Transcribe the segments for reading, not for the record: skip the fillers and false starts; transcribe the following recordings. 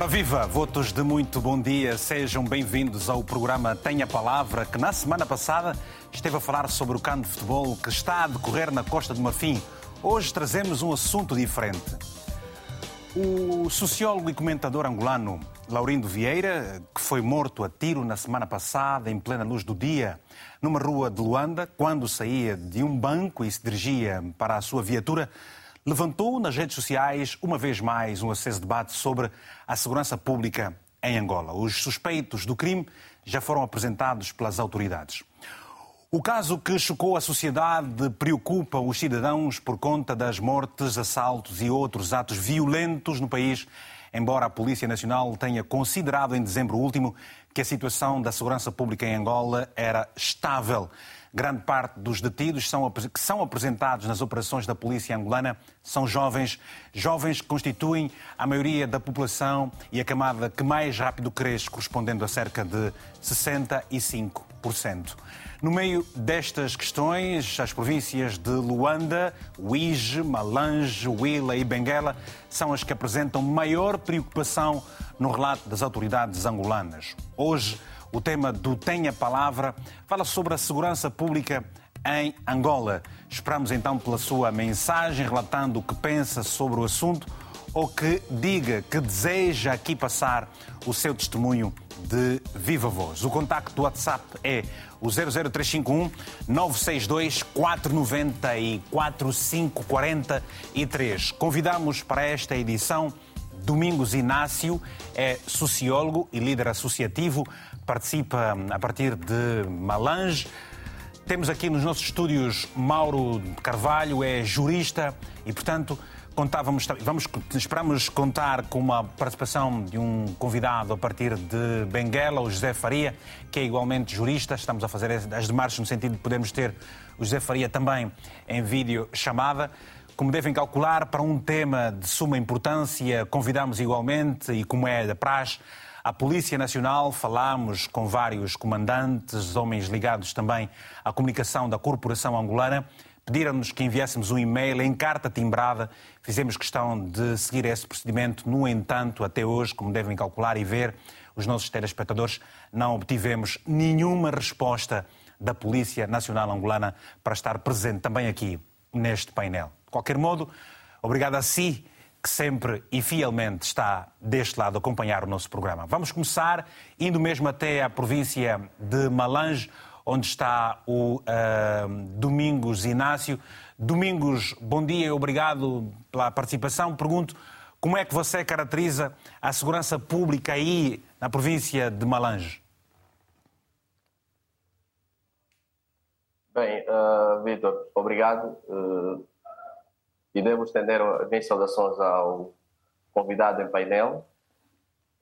Ora viva, votos de muito bom dia, sejam bem-vindos ao programa Tenha Palavra, que na semana passada esteve a falar sobre o CAN de futebol que está a decorrer na Costa do Marfim. Hoje trazemos um assunto diferente. O sociólogo e comentador angolano Laurindo Vieira, que foi morto a tiro na semana passada, em plena luz do dia, numa rua de Luanda, quando saía de um banco e se dirigia para a sua viatura, levantou nas redes sociais, uma vez mais, um aceso debate sobre a segurança pública em Angola. Os suspeitos do crime já foram apresentados pelas autoridades. O caso que chocou a sociedade preocupa os cidadãos por conta das mortes, assaltos e outros atos violentos no país, embora a Polícia Nacional tenha considerado em dezembro último que a situação da segurança pública em Angola era estável. Grande parte dos detidos que são apresentados nas operações da polícia angolana são jovens. Jovens que constituem a maioria da população e a camada que mais rápido cresce, correspondendo a cerca de 65%. No meio destas questões, as províncias de Luanda, Uíge, Malanje, Huila e Benguela são as que apresentam maior preocupação no relato das autoridades angolanas. Hoje, o tema do Tenha Palavra fala sobre a segurança pública em Angola. Esperamos então pela sua mensagem, relatando o que pensa sobre o assunto ou que diga que deseja aqui passar o seu testemunho de viva voz. O contacto do WhatsApp é o 00351 962 494 543. Convidamos para esta edição Domingos Inácio, é sociólogo e líder associativo, participa a partir de Malanje. Temos aqui nos nossos estúdios Mauro Carvalho, é jurista e, portanto, esperamos contar com uma participação de um convidado a partir de Benguela, o José Faria, que é igualmente jurista. Estamos a fazer as demarches no sentido de podermos ter o José Faria também em vídeo chamada. Como devem calcular, para um tema de suma importância, convidamos igualmente, e como é da praxe, a Polícia Nacional. Falámos com vários comandantes, homens ligados também à comunicação da Corporação Angolana. Pediram-nos que enviássemos um e-mail em carta timbrada. Fizemos questão de seguir esse procedimento. No entanto, até hoje, como devem calcular e ver, os nossos telespectadores, não obtivemos nenhuma resposta da Polícia Nacional Angolana para estar presente também aqui neste painel. De qualquer modo, obrigado a si que sempre e fielmente está deste lado a acompanhar o nosso programa. Vamos começar indo mesmo até à província de Malanje, onde está o Domingos Inácio. Domingos, bom dia e obrigado pela participação. Pergunto, como é que você caracteriza a segurança pública aí na província de Malanje? Bem, Vitor, obrigado. E devo estender as minhas saudações ao convidado em painel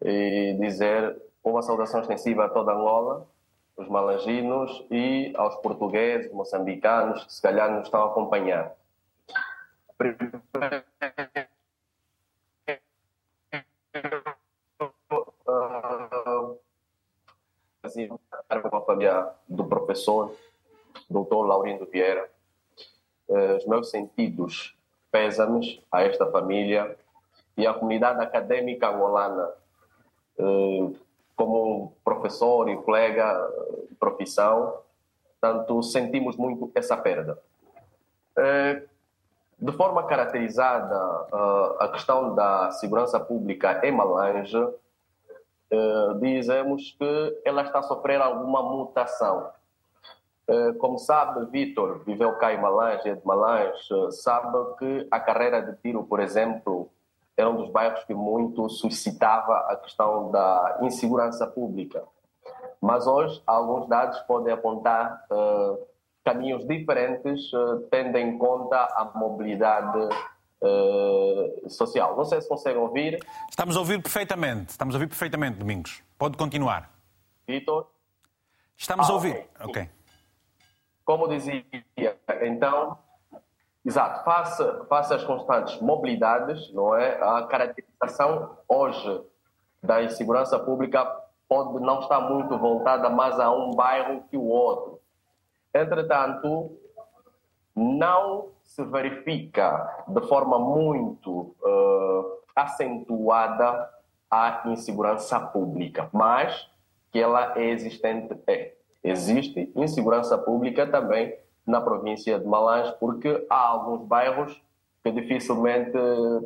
e dizer uma saudação extensiva a toda Angola, os malanginos e aos portugueses, moçambicanos, que se calhar nos estão a acompanhar. Primeiro, com a família do professor, doutor Laurindo Vieira, os meus sentidos pésames a esta família e à comunidade académica angolana. Como professor e colega de profissão, tanto sentimos muito essa perda. De forma caracterizada, a questão da segurança pública em Malanje, dizemos que ela está a sofrer alguma mutação. Como sabe, Vítor, viveu cá em Malanje, é de Malanje, sabe que a Carreira de Tiro, por exemplo, era um dos bairros que muito suscitava a questão da insegurança pública. Mas hoje, alguns dados podem apontar caminhos diferentes, tendo em conta a mobilidade social. Não sei se conseguem ouvir. Estamos a ouvir perfeitamente, Domingos. Pode continuar. Vítor? Estamos a ouvir. Ok. Como dizia, então, exato, face às constantes mobilidades, não é? A caracterização hoje da insegurança pública pode não estar muito voltada mais a um bairro que o outro. Entretanto, não se verifica de forma muito acentuada à insegurança pública, mas que ela é existente. Existe insegurança pública também na província de Malanje, porque há alguns bairros que dificilmente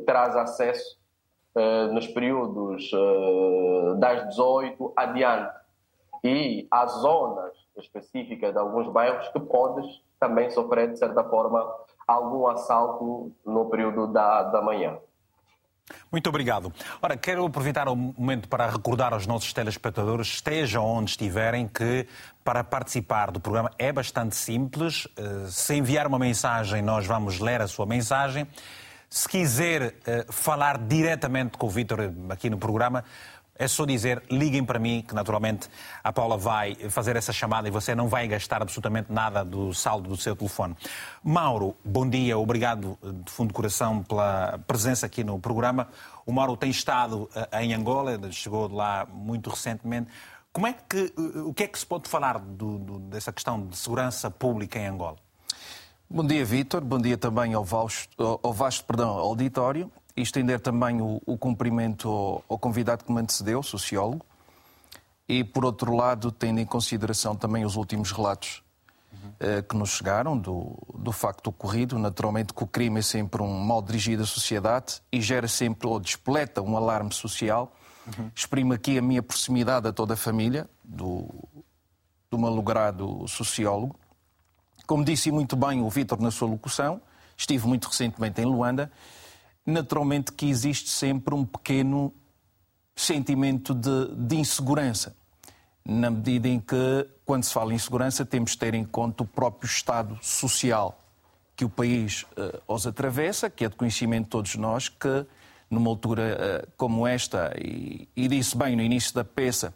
traz acesso nos períodos das 18 adiante. E há zonas específicas de alguns bairros que podes também sofrer, de certa forma, algum assalto no período da manhã. Muito obrigado. Ora, quero aproveitar o momento para recordar aos nossos telespectadores, estejam onde estiverem, que para participar do programa é bastante simples. Se enviar uma mensagem, nós vamos ler a sua mensagem. Se quiser falar diretamente com o Vítor aqui no programa, é só dizer, liguem para mim, que naturalmente a Paula vai fazer essa chamada e você não vai gastar absolutamente nada do saldo do seu telefone. Mauro, bom dia, obrigado de fundo de coração pela presença aqui no programa. O Mauro tem estado em Angola, chegou de lá muito recentemente. O que é que se pode falar dessa questão de segurança pública em Angola? Bom dia, Vítor. Bom dia também ao vasto auditório. E estender também o cumprimento ao convidado que me antecedeu, sociólogo, e, por outro lado, tendo em consideração também os últimos relatos que nos chegaram do facto ocorrido. Naturalmente que o crime é sempre um mal dirigido à sociedade e gera sempre ou despleta um alarme social. Exprimo aqui a minha proximidade a toda a família do malogrado sociólogo. Como disse muito bem o Vítor na sua locução, estive muito recentemente em Luanda. Naturalmente que existe sempre um pequeno sentimento de insegurança, na medida em que, quando se fala em insegurança, temos de ter em conta o próprio estado social que o país os atravessa, que é de conhecimento de todos nós, que numa altura como esta, e disse bem no início da peça,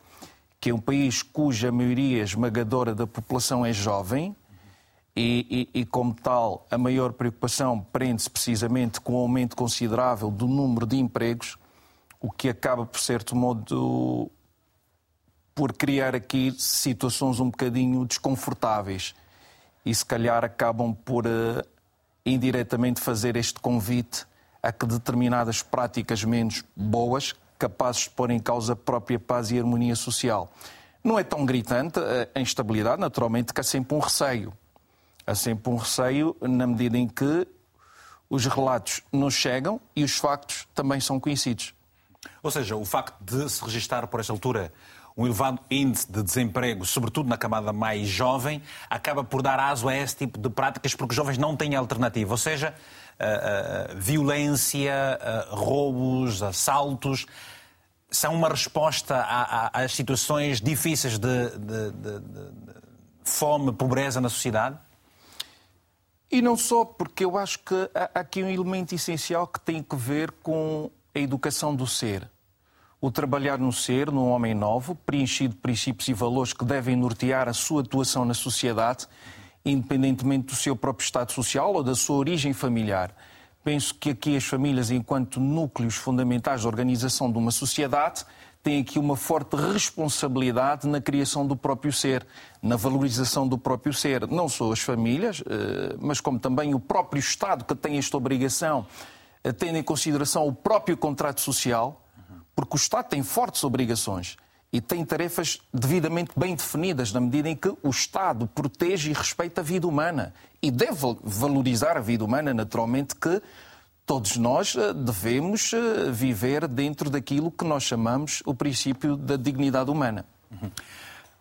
que é um país cuja maioria esmagadora da população é jovem, E como tal, a maior preocupação prende-se precisamente com o aumento considerável do número de empregos, o que acaba, por certo modo, por criar aqui situações um bocadinho desconfortáveis. E se calhar acabam por, indiretamente, fazer este convite a que determinadas práticas menos boas, capazes de pôr em causa a própria paz e harmonia social. Não é tão gritante a instabilidade, naturalmente, que há sempre um receio. Há sempre um receio na medida em que os relatos nos chegam e os factos também são conhecidos. Ou seja, o facto de se registrar por esta altura um elevado índice de desemprego, sobretudo na camada mais jovem, acaba por dar aso a esse tipo de práticas porque os jovens não têm alternativa. Ou seja, violência, roubos, assaltos, são uma resposta às situações difíceis de fome, pobreza na sociedade? E não só, porque eu acho que há aqui um elemento essencial que tem a ver com a educação do ser. O trabalhar no ser, num homem novo, preenchido de princípios e valores que devem nortear a sua atuação na sociedade, independentemente do seu próprio estado social ou da sua origem familiar. Penso que aqui as famílias, enquanto núcleos fundamentais da organização de uma sociedade, têm aqui uma forte responsabilidade na criação do próprio ser, na valorização do próprio ser. Não só as famílias, mas como também o próprio Estado, que tem esta obrigação, tendo em consideração o próprio contrato social, porque o Estado tem fortes obrigações e tem tarefas devidamente bem definidas, na medida em que o Estado protege e respeita a vida humana e deve valorizar a vida humana, naturalmente, que todos nós devemos viver dentro daquilo que nós chamamos o princípio da dignidade humana.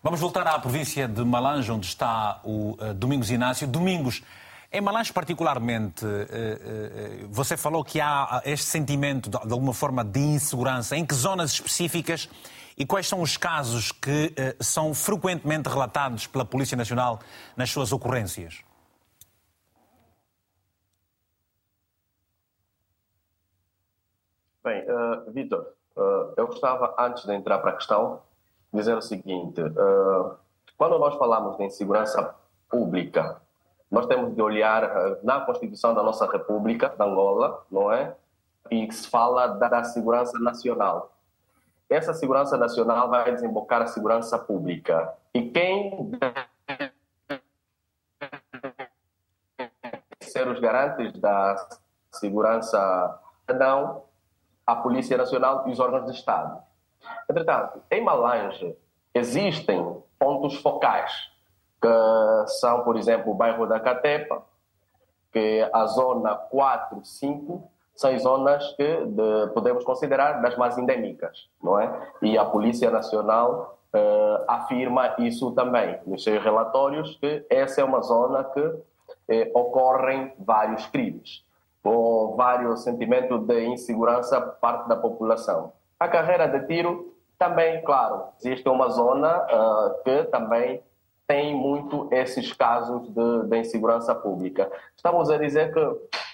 Vamos voltar à província de Malanje, onde está o Domingos Inácio. Domingos, em Malanje particularmente, você falou que há este sentimento, de alguma forma, de insegurança. Em que zonas específicas e quais são os casos que são frequentemente relatados pela Polícia Nacional nas suas ocorrências? Bem, Vítor, eu gostava, antes de entrar para a questão, dizer o seguinte. Quando nós falamos de insegurança pública, nós temos de olhar na Constituição da nossa República, da Angola, não é? E que se fala da segurança nacional. Essa segurança nacional vai desembocar a segurança pública. E quem deve ser os garantes da segurança não a Polícia Nacional e os órgãos de Estado. Entretanto, em Malanje existem pontos focais, que são, por exemplo, o bairro da Catepa, que a zona 4, 5, são zonas que podemos considerar das mais endêmicas, não é? E a Polícia Nacional afirma isso também nos seus relatórios, que essa é uma zona que ocorrem vários crimes, ou vários sentimentos de insegurança por parte da população. A Carreira de Tiro também, claro, existe uma zona que também tem muito esses casos de insegurança pública. Estamos a dizer que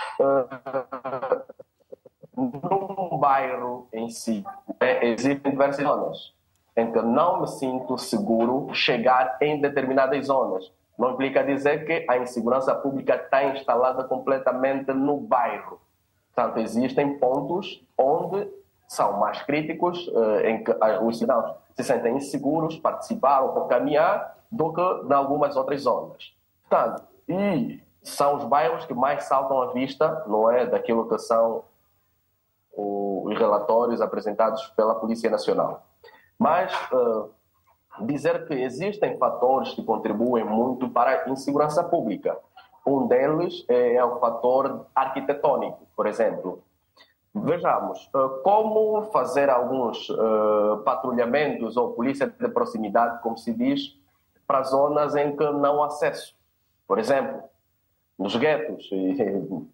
num bairro em si, né, existem diversas zonas em que não me sinto seguro chegar em determinadas zonas. Não implica dizer que a insegurança pública está instalada completamente no bairro. Portanto, existem pontos onde são mais críticos, em que os cidadãos se sentem inseguros participar ou caminhar, do que em algumas outras zonas. Portanto, e são os bairros que mais saltam à vista, não é, daquilo que são os relatórios apresentados pela Polícia Nacional. Mas dizer que existem fatores que contribuem muito para a insegurança pública. Um deles é o fator arquitetônico, por exemplo. Vejamos, como fazer alguns patrulhamentos ou polícia de proximidade, como se diz, para zonas em que não há acesso. Por exemplo, nos guetos, e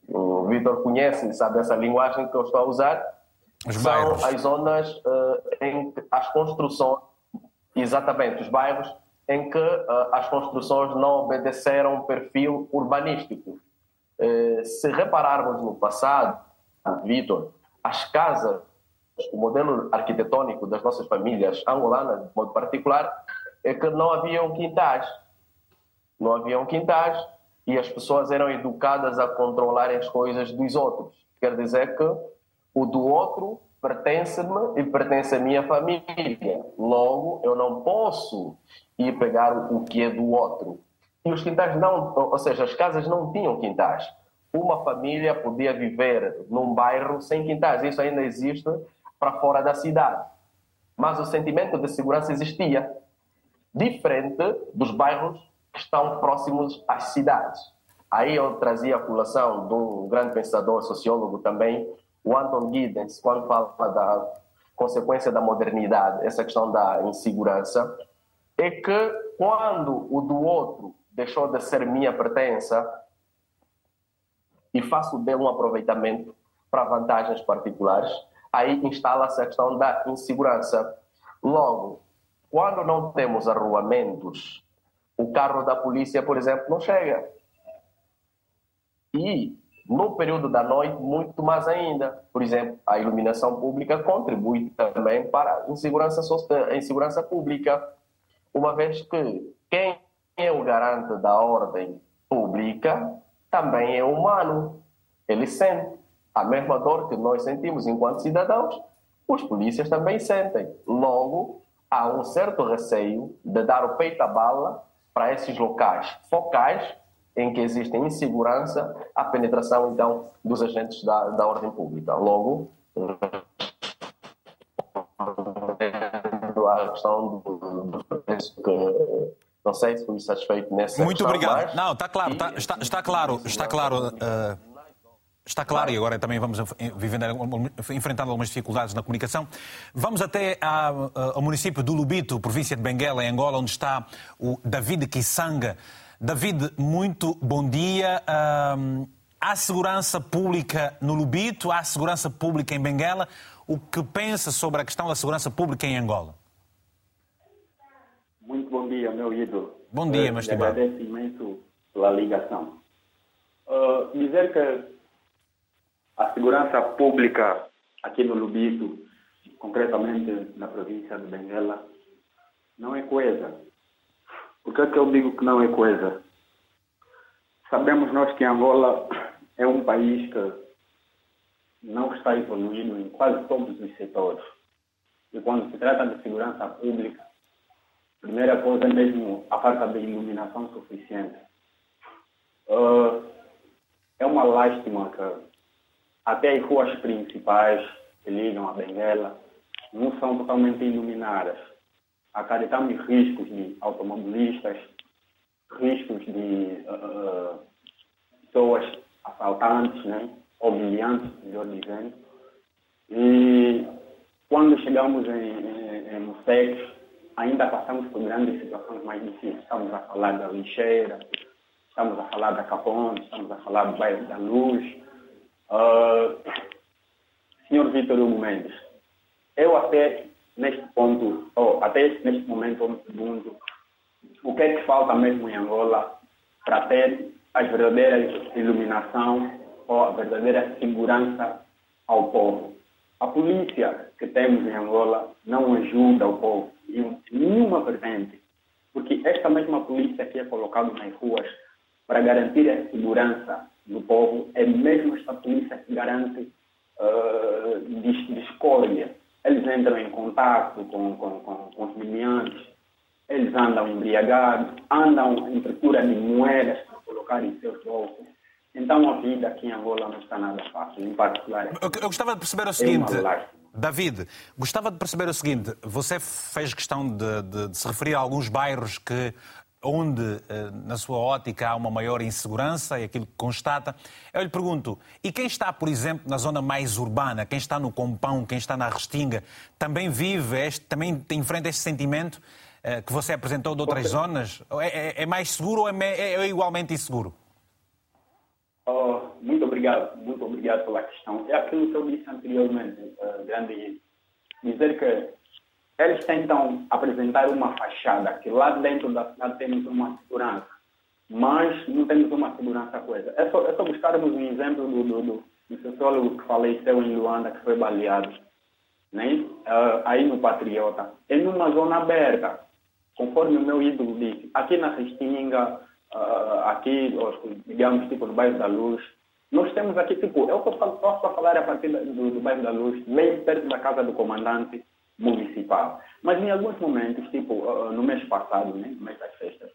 o Vitor conhece, sabe essa linguagem que eu estou a usar, são as zonas em que as construções, exatamente, os bairros em que as construções não obedeceram um perfil urbanístico. Se repararmos no passado, Vitor, as casas, o modelo arquitetônico das nossas famílias angolanas, de modo particular, é que não haviam quintais. Não haviam quintais e as pessoas eram educadas a controlarem as coisas dos outros. Quer dizer que o do outro pertence-me e pertence à minha família. Logo, eu não posso ir pegar o que é do outro. E os quintais não, ou seja, as casas não tinham quintais. Uma família podia viver num bairro sem quintais. Isso ainda existe para fora da cidade. Mas o sentimento de segurança existia, diferente dos bairros que estão próximos às cidades. Aí eu trazia a colação de um grande pensador, sociólogo também, o Anton Giddens, quando fala da consequência da modernidade, essa questão da insegurança, é que quando o do outro deixou de ser minha pertença e faço dele um aproveitamento para vantagens particulares, aí instala-se a questão da insegurança. Logo, quando não temos arruamentos, o carro da polícia, por exemplo, não chega. E, no período da noite, muito mais ainda. Por exemplo, a iluminação pública contribui também para a insegurança pública, uma vez que quem é o garante da ordem pública também é humano. Ele sente a mesma dor que nós sentimos enquanto cidadãos, os polícias também sentem. Logo, há um certo receio de dar o peito à bala para esses locais focais em que existe insegurança, a penetração, então, dos agentes da ordem pública. Logo, a questão do... Não sei se fui satisfeito nessa Muito questão, obrigado. Mas... Não, está claro, está claro, está claro... Está claro, e agora também vamos enfrentando algumas dificuldades na comunicação. Vamos até ao município do Lubito, província de Benguela, em Angola, onde está o David Kisanga. David, muito bom dia. Há segurança pública no Lubito? Há segurança pública em Benguela? O que pensa sobre a questão da segurança pública em Angola? Muito bom dia, meu ídolo. Bom dia, meu estimado. Agradeço imenso pela ligação. Dizer que a segurança pública aqui no Lubito, concretamente na província de Benguela, não é coesa. Por que é que eu digo que não é coesa? Sabemos nós que Angola é um país que não está evoluindo em quase todos os setores. E quando se trata de segurança pública, a primeira coisa é mesmo a falta de iluminação suficiente. É uma lástima que até as ruas principais, se ligam à Benguela não são totalmente iluminadas. Acarretamos riscos de automobilistas, riscos de pessoas assaltantes, né? Ou brilhantes, melhor dizendo. E quando chegamos em Moçambique, ainda passamos por grandes situações mais difíceis. Estamos a falar da lixeira, estamos a falar da Capone, estamos a falar do Bairro da Luz. Senhor Vítor Hugo Mendes, eu até neste momento, eu me pergunto o que é que falta mesmo em Angola para ter a verdadeira iluminação ou a verdadeira segurança ao povo. A polícia que temos em Angola não ajuda o povo em nenhuma vertente, porque esta mesma polícia que é colocada nas ruas para garantir a segurança do povo é mesmo esta polícia que garante discórdia. Eles entram em contato com os meliantes, eles andam embriagados, andam em procura de moedas para colocar em seus bolsos. Então, a vida aqui em Angola não está nada fácil, em particular. Eu gostava de perceber o seguinte, David, você fez questão de se referir a alguns bairros que, onde, na sua ótica, há uma maior insegurança, e aquilo que constata. Eu lhe pergunto, e quem está, por exemplo, na zona mais urbana, quem está no Compão, quem está na Restinga, também vive, também enfrenta este sentimento que você apresentou de outras zonas? É mais seguro ou é igualmente inseguro? Muito obrigado pela questão. É aquilo que eu disse anteriormente, grande. Dizer que eles tentam apresentar uma fachada, que lá dentro da cidade temos uma segurança, mas não temos uma segurança coisa. É só buscarmos um exemplo do sociólogo que faleceu em Luanda, que foi baleado, né? Aí no Patriota, em uma zona aberta, conforme o meu ídolo disse, aqui na Restinga, aqui, digamos, tipo, no Bairro da Luz, nós temos aqui, tipo, eu posso falar a partir do Bairro da Luz, bem perto da casa do comandante municipal. Mas em alguns momentos, tipo, no mês passado, né, no mês das festas,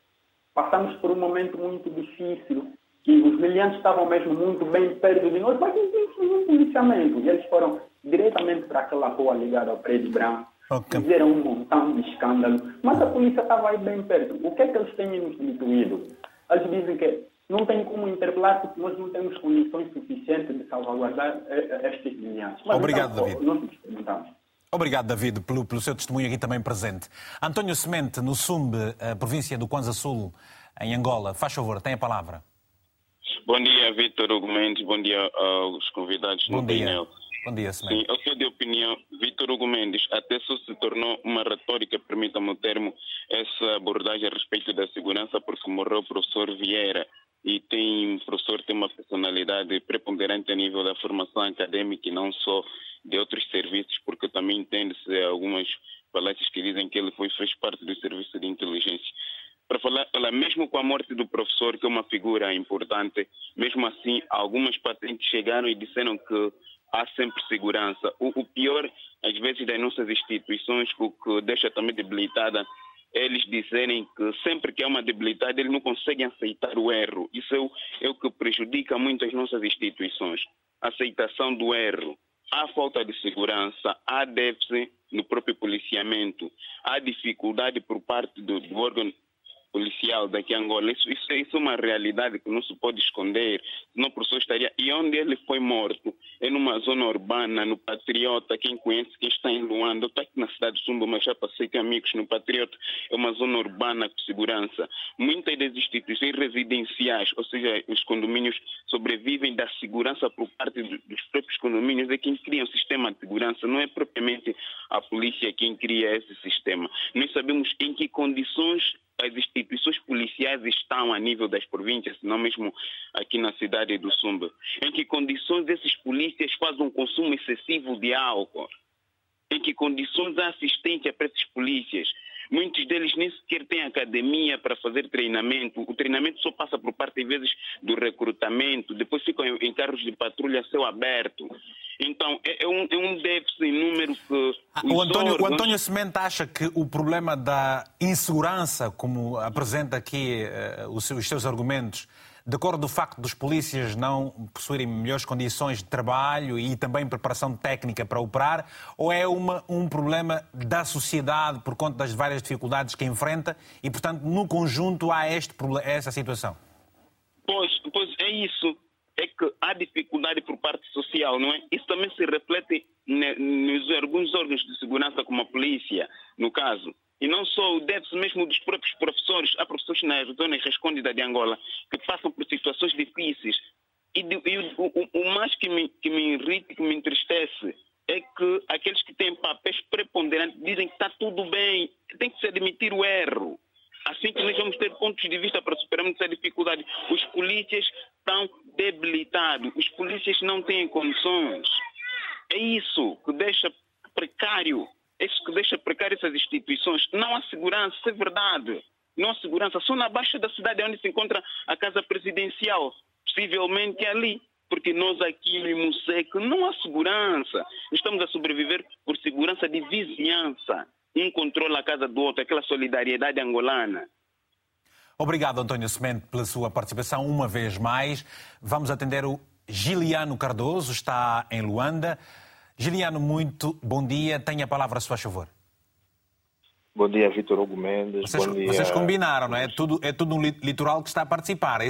passamos por um momento muito difícil, que os miliantes estavam mesmo muito bem perto de nós, mas não um policiamento. E eles foram diretamente para aquela rua ligada ao Prédio Branco, fizeram um montão de escândalo, mas a polícia estava aí bem perto. O que é que eles têm nos instituído? Eles dizem que não tem como interpelar porque nós não temos condições suficientes de salvaguardar estes milhares. Obrigado, então, David. Nós nos perguntamos. Obrigado, David, pelo seu testemunho aqui também presente. António Semente, no Sumbe, província do Kwanza Sul, em Angola. Faz favor, tenha a palavra. Bom dia, Vítor Hugo Mendes. Bom dia aos convidados no painel. Bom dia, senhor. Sim, eu sou de opinião. Vítor Hugo Mendes, até isso se tornou uma retórica, permita-me o termo, essa abordagem a respeito da segurança, porque morreu o professor Vieira. E o professor tem uma personalidade preponderante a nível da formação acadêmica e não só de outros serviços, porque também entende-se algumas palestras que dizem que ele fez parte do serviço de inteligência. Para falar, mesmo com a morte do professor, que é uma figura importante, mesmo assim, algumas patentes chegaram e disseram que há sempre segurança. O pior, às vezes, das nossas instituições, o que deixa também debilitada, eles dizerem que sempre que há uma debilidade, eles não conseguem aceitar o erro. Isso é o que prejudica muito as nossas instituições. Aceitação do erro. Há falta de segurança, há déficit no próprio policiamento, há dificuldade por parte do órgão policial daqui a Angola. Isso é uma realidade que não se pode esconder, senão o professor estaria... E onde ele foi morto? É numa zona urbana, no Patriota, quem conhece, quem está em Luanda, eu estou aqui na cidade de Sumba, mas já passei com amigos no Patriota, é uma zona urbana com segurança. Muitas das instituições residenciais, ou seja, os condomínios sobrevivem da segurança por parte dos próprios condomínios, é quem cria um sistema de segurança, não é propriamente a polícia quem cria esse sistema. Nós sabemos em que condições as instituições policiais estão a nível das províncias, não mesmo aqui na cidade do Sumbe. Em que condições esses polícias fazem um consumo excessivo de álcool? Em que condições há assistência para esses polícias? Muitos deles nem sequer têm academia para fazer treinamento. O treinamento só passa por parte, às vezes, do recrutamento. Depois ficam em carros de patrulha a céu aberto. Então, é um déficit em número que... O António Semente acha que o problema da insegurança, como apresenta aqui os seus argumentos, decorre do facto dos polícias não possuírem melhores condições de trabalho e também preparação técnica para operar, ou é um problema da sociedade por conta das várias dificuldades que enfrenta e, portanto, no conjunto há essa situação? Pois é isso. É que há dificuldade por parte social, não é? Isso também se reflete nos alguns órgãos de segurança, como a polícia, no caso. E não só, deve-se mesmo dos próprios professores. Há professores nas zonas recônditas de Angola que passam por situações difíceis. E o mais que me irrita, que me entristece, é que aqueles que têm papéis preponderantes dizem que está tudo bem, tem que se admitir o erro. Assim que nós vamos ter pontos de vista para superarmos essa dificuldade. Os polícias estão debilitados, os polícias não têm condições. É isso que deixa precário, essas instituições. Não há segurança, é verdade. Não há segurança. Só na baixa da cidade onde se encontra a casa presidencial, possivelmente ali. Porque nós aqui no Moçambique não há segurança. Estamos a sobreviver por segurança de vizinhança. Um controla a casa do outro, aquela solidariedade angolana. Obrigado, António Semente, pela sua participação uma vez mais. Vamos atender o Giliano Cardoso, está em Luanda. Giliano, muito bom dia. Tenha a palavra, se faz favor. Bom dia, Vítor Hugo Mendes. Vocês combinaram, não é? É tudo um litoral que está a participar.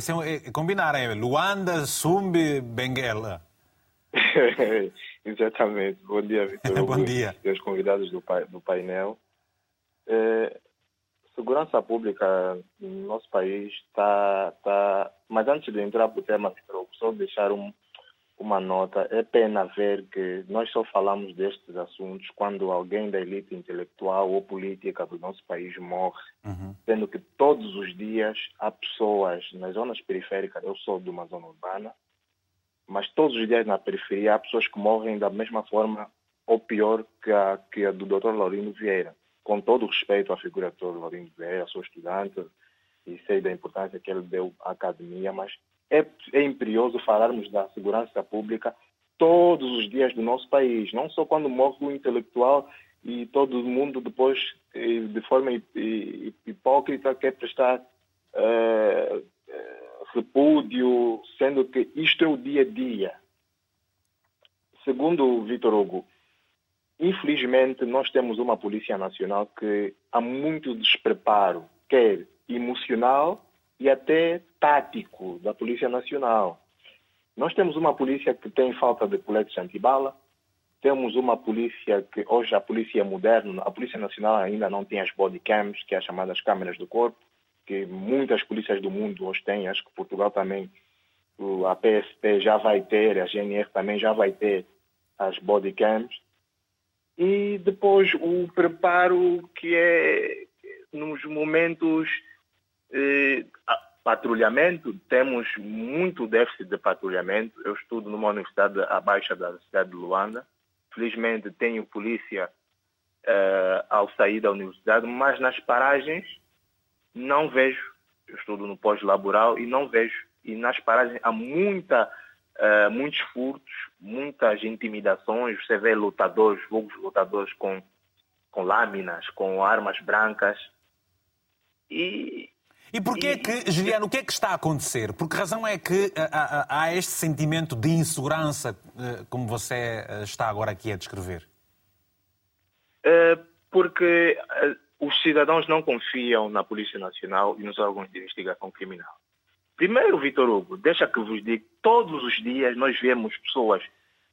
Combinaram, é Luanda, Sumbe, Benguela. Exatamente. Bom dia, Vitor Hugo. Bom dia. E os convidados do painel. Segurança pública no nosso país está... Mas antes de entrar para o tema, Vitor Hugo, só deixar uma nota. É pena ver que nós só falamos destes assuntos quando alguém da elite intelectual ou política do nosso país morre. Uhum. Sendo que todos os dias há pessoas nas zonas periféricas. Eu sou de uma zona urbana. Mas todos os dias na periferia há pessoas que morrem da mesma forma ou pior que a do Dr. Laurindo Vieira. Com todo o respeito à figura do Dr. Laurindo Vieira, sou estudante e sei da importância que ele deu à academia, mas é imperioso falarmos da segurança pública todos os dias do nosso país, não só quando morre o intelectual e todo mundo depois, de forma hipócrita, quer prestar... repúdio, sendo que isto é o dia a dia. Segundo o Vítor Hugo, infelizmente nós temos uma Polícia Nacional que há muito despreparo, quer emocional e até tático da Polícia Nacional. Nós temos uma polícia que tem falta de coletes antibala, temos uma polícia que hoje a polícia é moderna, a Polícia Nacional ainda não tem as body cams, que é as chamadas câmeras do corpo, que muitas polícias do mundo hoje têm, acho que Portugal também, a PSP já vai ter, a GNR também já vai ter as bodycams. E depois o preparo que é nos momentos patrulhamento, temos muito déficit de patrulhamento. Eu estudo numa universidade abaixo da cidade de Luanda. Felizmente tenho polícia ao sair da universidade, mas nas paragens não vejo. Eu estudo no pós-laboral e não vejo. E nas paragens há muitos furtos, muitas intimidações. Você vê vulgos lutadores com lâminas, com armas brancas. E porquê que, Giliano, o que é que está a acontecer? Por que razão é que há este sentimento de insegurança, como você está agora aqui a descrever? Porque... os cidadãos não confiam na Polícia Nacional e nos órgãos de investigação criminal. Primeiro, Vítor Hugo, deixa que vos diga, todos os dias nós vemos pessoas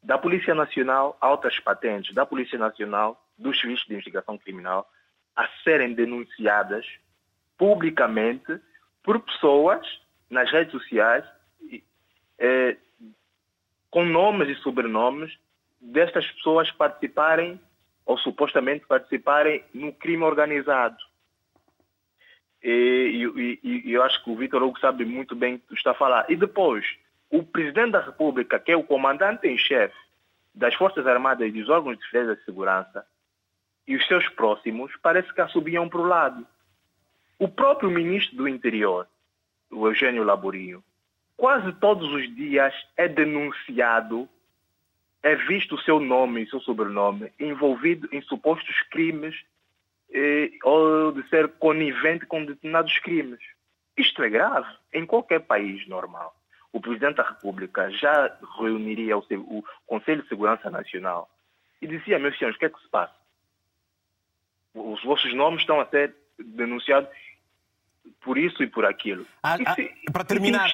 da Polícia Nacional, altas patentes da Polícia Nacional, dos serviços de investigação criminal, a serem denunciadas publicamente por pessoas nas redes sociais com nomes e sobrenomes destas pessoas participarem ou supostamente participarem no crime organizado. E eu acho que o Vítor Hugo sabe muito bem o que está a falar. E depois, o Presidente da República, que é o comandante em chefe das Forças Armadas e dos órgãos de defesa e segurança, e os seus próximos, parece que assobiam para o lado. O próprio Ministro do Interior, o Eugênio Laborinho, quase todos os dias é denunciado, é visto o seu nome e seu sobrenome envolvido em supostos crimes ou de ser conivente com determinados crimes. Isto é grave. Em qualquer país normal, o Presidente da República já reuniria o Conselho de Segurança Nacional e dizia, meus senhores, o que é que se passa? Os vossos nomes estão a ser denunciados por isso e por aquilo. Para terminar,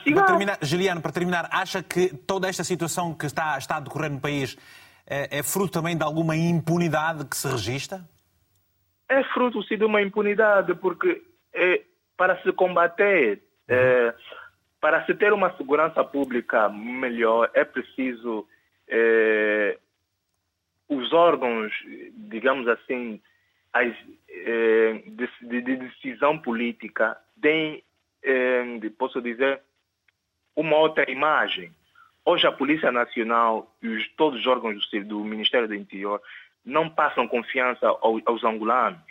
Giliano, acha que toda esta situação que está a decorrer no país é fruto também de alguma impunidade que se registra? É fruto, sim, de uma impunidade, porque para se combater, para se ter uma segurança pública melhor, é preciso os órgãos, digamos assim, de decisão política têm, posso dizer, uma outra imagem. Hoje a Polícia Nacional e todos os órgãos do Ministério do Interior não passam confiança aos angolanos.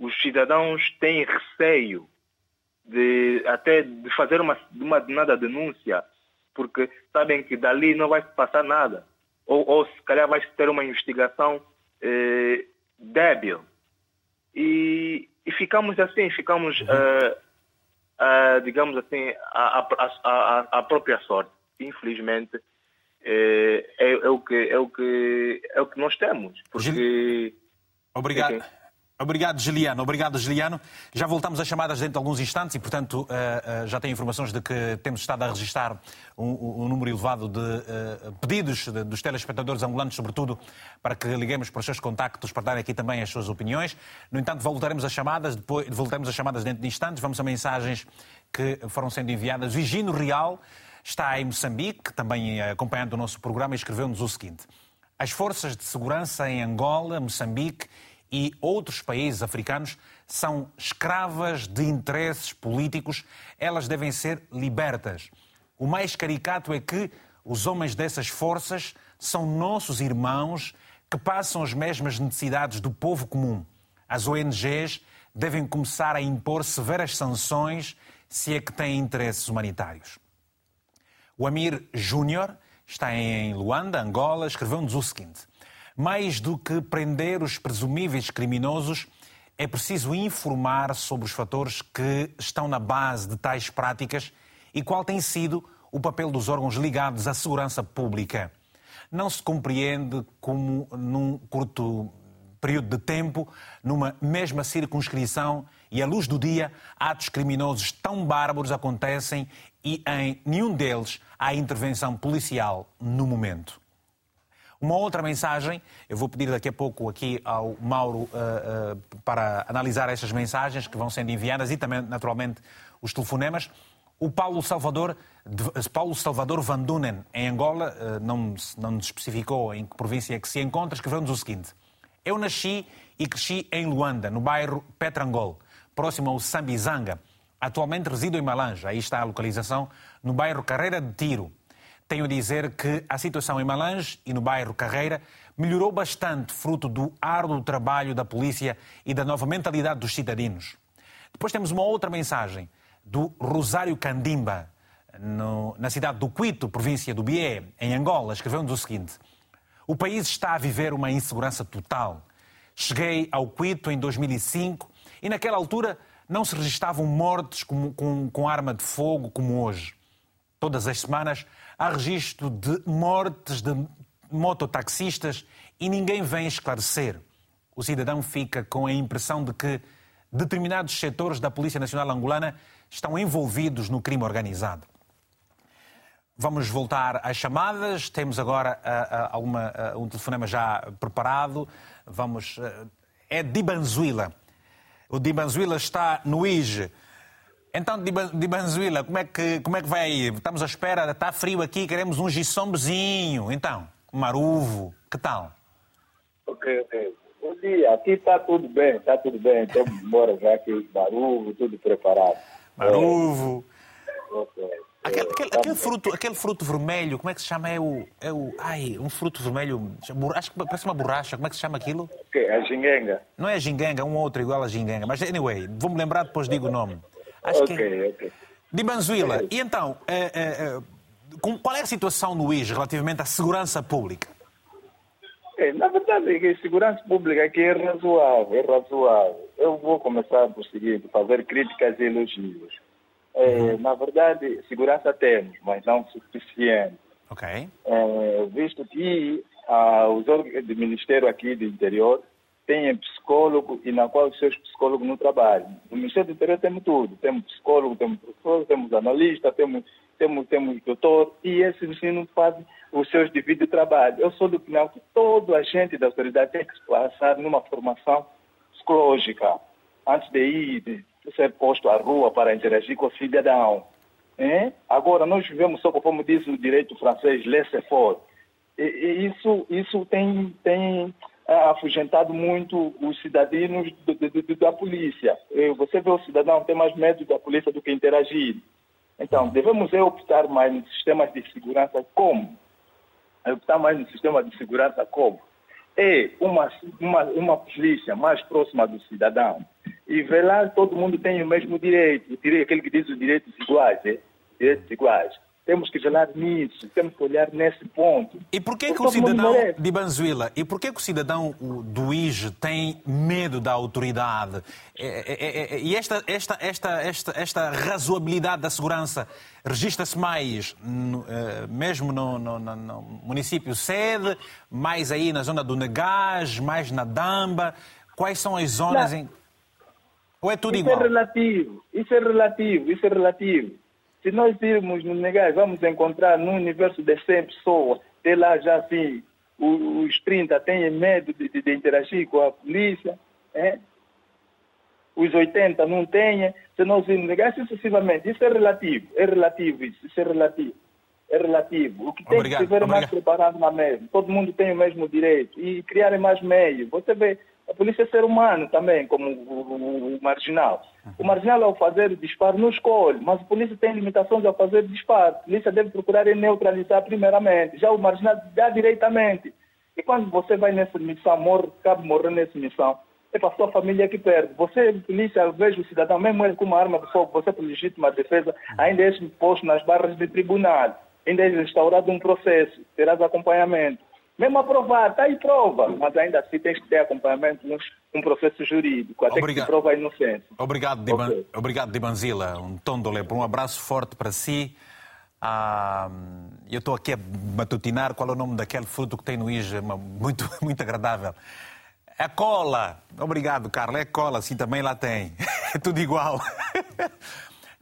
Os cidadãos têm receio de fazer uma denúncia, porque sabem que dali não vai se passar nada. Ou se calhar vai ter uma investigação débil. E ficamos assim, digamos assim, à própria sorte. Infelizmente, é o que nós temos. Porque... Obrigado. Enfim. Obrigado, Giliano. Já voltamos às chamadas dentro de alguns instantes e, portanto, já tenho informações de que temos estado a registrar um número elevado de pedidos dos telespectadores angolanos, sobretudo, para que liguemos para os seus contactos, para darem aqui também as suas opiniões. No entanto, voltaremos às chamadas dentro de instantes. Vamos a mensagens que foram sendo enviadas. Vigino Real está em Moçambique, também acompanhando o nosso programa, e escreveu-nos o seguinte. As forças de segurança em Angola, Moçambique e outros países africanos são escravas de interesses políticos. Elas devem ser libertas. O mais caricato é que os homens dessas forças são nossos irmãos que passam as mesmas necessidades do povo comum. As ONGs devem começar a impor severas sanções se é que têm interesses humanitários. O Amir Júnior está em Luanda, Angola, escreveu-nos o seguinte. Mais do que prender os presumíveis criminosos, é preciso informar sobre os fatores que estão na base de tais práticas e qual tem sido o papel dos órgãos ligados à segurança pública. Não se compreende como, num curto período de tempo, numa mesma circunscrição e à luz do dia, atos criminosos tão bárbaros acontecem e em nenhum deles há intervenção policial no momento. Uma outra mensagem, eu vou pedir daqui a pouco aqui ao Mauro para analisar estas mensagens que vão sendo enviadas e também, naturalmente, os telefonemas. O Paulo Salvador Van Dunen, em Angola, não especificou em que província é que se encontra, escreveu-nos o seguinte. Eu nasci e cresci em Luanda, no bairro Petrangol, próximo ao Sambizanga. Atualmente resido em Malanje, aí está a localização, no bairro Carreira de Tiro. Tenho a dizer que a situação em Malanje e no bairro Carreira melhorou bastante, fruto do árduo trabalho da polícia e da nova mentalidade dos cidadinos. Depois temos uma outra mensagem do Rosário Candimba, na cidade do Cuito, província do Bié, em Angola, escreveu-nos o seguinte. O país está a viver uma insegurança total. Cheguei ao Cuito em 2005 e naquela altura não se registavam mortes com arma de fogo como hoje. Todas as semanas há registro de mortes de mototaxistas e ninguém vem esclarecer. O cidadão fica com a impressão de que determinados setores da Polícia Nacional angolana estão envolvidos no crime organizado. Vamos voltar às chamadas. Temos agora um telefonema já preparado. É Dibanzuila. O Dibanzuila está no Uíge. Então, Dibanzuila, como é que vai aí? Estamos à espera, está frio aqui, queremos um giçombezinho. Então, maruvo, que tal? Ok. Bom dia, aqui está tudo bem. Então, bora já aqui, maruvo, tudo preparado. Maruvo. Ok. Aquele fruto vermelho, como é que se chama? Um fruto vermelho, acho que parece uma borracha, como é que se chama aquilo? Okay, a gingenga. Não é a gingenga, um outro igual a gingenga, mas anyway, vou-me lembrar, depois digo o nome. Acho que é. Dibanzuila, E então, qual é a situação no Uíge relativamente à segurança pública? Na verdade, a segurança pública aqui é razoável. Eu vou começar por seguir, fazer críticas e elogios. Na verdade, segurança temos, mas não suficiente. Ok. Visto que os órgãos do Ministério aqui do Interior têm psicólogo e na qual os seus psicólogos não trabalham. No Ministério do Interior temos tudo. Temos psicólogo, temos professor, temos analista, temos doutor, e esses sim não fazem os seus devidos trabalhos. Eu sou do opinião que todo agente da autoridade tem que se passar numa formação psicológica antes de ir de ser posto à rua para interagir com o cidadão. Hein? Agora, nós vivemos só, como diz o direito francês, laissez-faire. E isso tem afugentado muito os cidadãos da polícia. Você vê o cidadão tem mais medo da polícia do que interagir. Então, devemos optar mais nos sistemas de segurança como? É uma polícia mais próxima do cidadão. E velar, todo mundo tem o mesmo direito. Aquele que diz os direitos iguais. Temos que velar nisso, temos que olhar nesse ponto. E por que o cidadão de Benguela, e por que o cidadão do Uíge tem medo da autoridade? E esta razoabilidade da segurança registra-se mais mesmo no município sede, mais aí na zona do Negás, mais na Damba? Quais são as zonas em... Ou é tudo igual? Isso é relativo. Se nós irmos no Negás, vamos encontrar num universo de 100 pessoas, até lá já assim, os 30 têm medo de interagir com a polícia, os 80 não têm. Se nós irmos no Negás, sucessivamente, isso é relativo. O que tem que ser mais preparado na mesa, todo mundo tem o mesmo direito e criar mais meios. Você vê, a polícia é ser humano também, como o marginal. O marginal, ao fazer disparo, não escolhe, mas a polícia tem limitações ao fazer disparo. A polícia deve procurar neutralizar primeiramente. Já o marginal dá diretamente. E quando você vai nessa missão, acaba morrendo nessa missão, é para a sua família que perde. Você, polícia, veja o cidadão, mesmo ele com uma arma de fogo, você por legítima defesa, ainda é exposto nas barras de tribunal. Ainda é instaurado um processo, terás acompanhamento. Mesmo aprovado, está aí prova, mas ainda assim tens que ter acompanhamento num processo jurídico, até que se prova a inocência. Obrigado, Dibanzuila. Um tondolê, um abraço forte para si. Eu estou aqui a matutinar qual é o nome daquele fruto que tem no Uíge, muito, muito agradável. É cola. Obrigado, Carlos. É cola, sim, também lá tem. É tudo igual.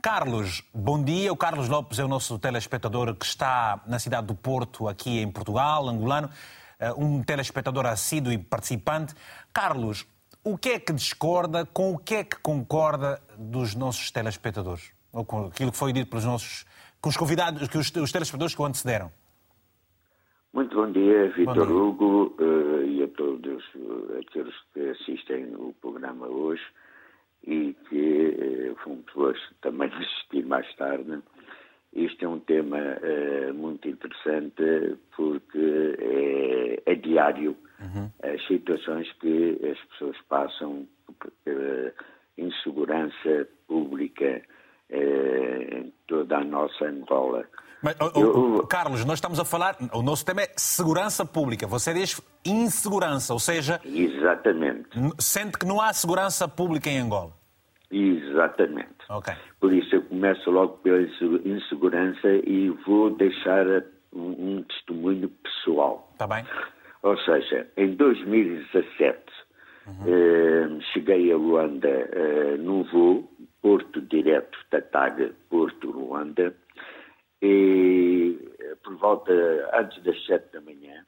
Carlos, bom dia. O Carlos Lopes é o nosso telespectador que está na cidade do Porto, aqui em Portugal, angolano. Um telespectador assíduo e participante. Carlos, o que é que discorda com o que é que concorda dos nossos telespectadores? Ou com aquilo que foi dito pelos nossos... com os convidados, que os telespectadores que o antecederam? Muito bom dia, Vitor Hugo, e a todos aqueles que assistem o programa hoje. E que fomos hoje também assistir mais tarde. Este é um tema muito interessante porque é diário. As situações que as pessoas passam, insegurança pública em toda a nossa Angola. Mas, Carlos, nós estamos a falar, o nosso tema é segurança pública. Você diz insegurança, ou seja... Exatamente. Sente que não há segurança pública em Angola. Exatamente. Okay. Por isso eu começo logo pela insegurança e vou deixar um testemunho pessoal. Está bem. Ou seja, em 2017 cheguei a Luanda num voo, Porto direto, Tataga, Porto, Luanda. E por volta antes das 7 da manhã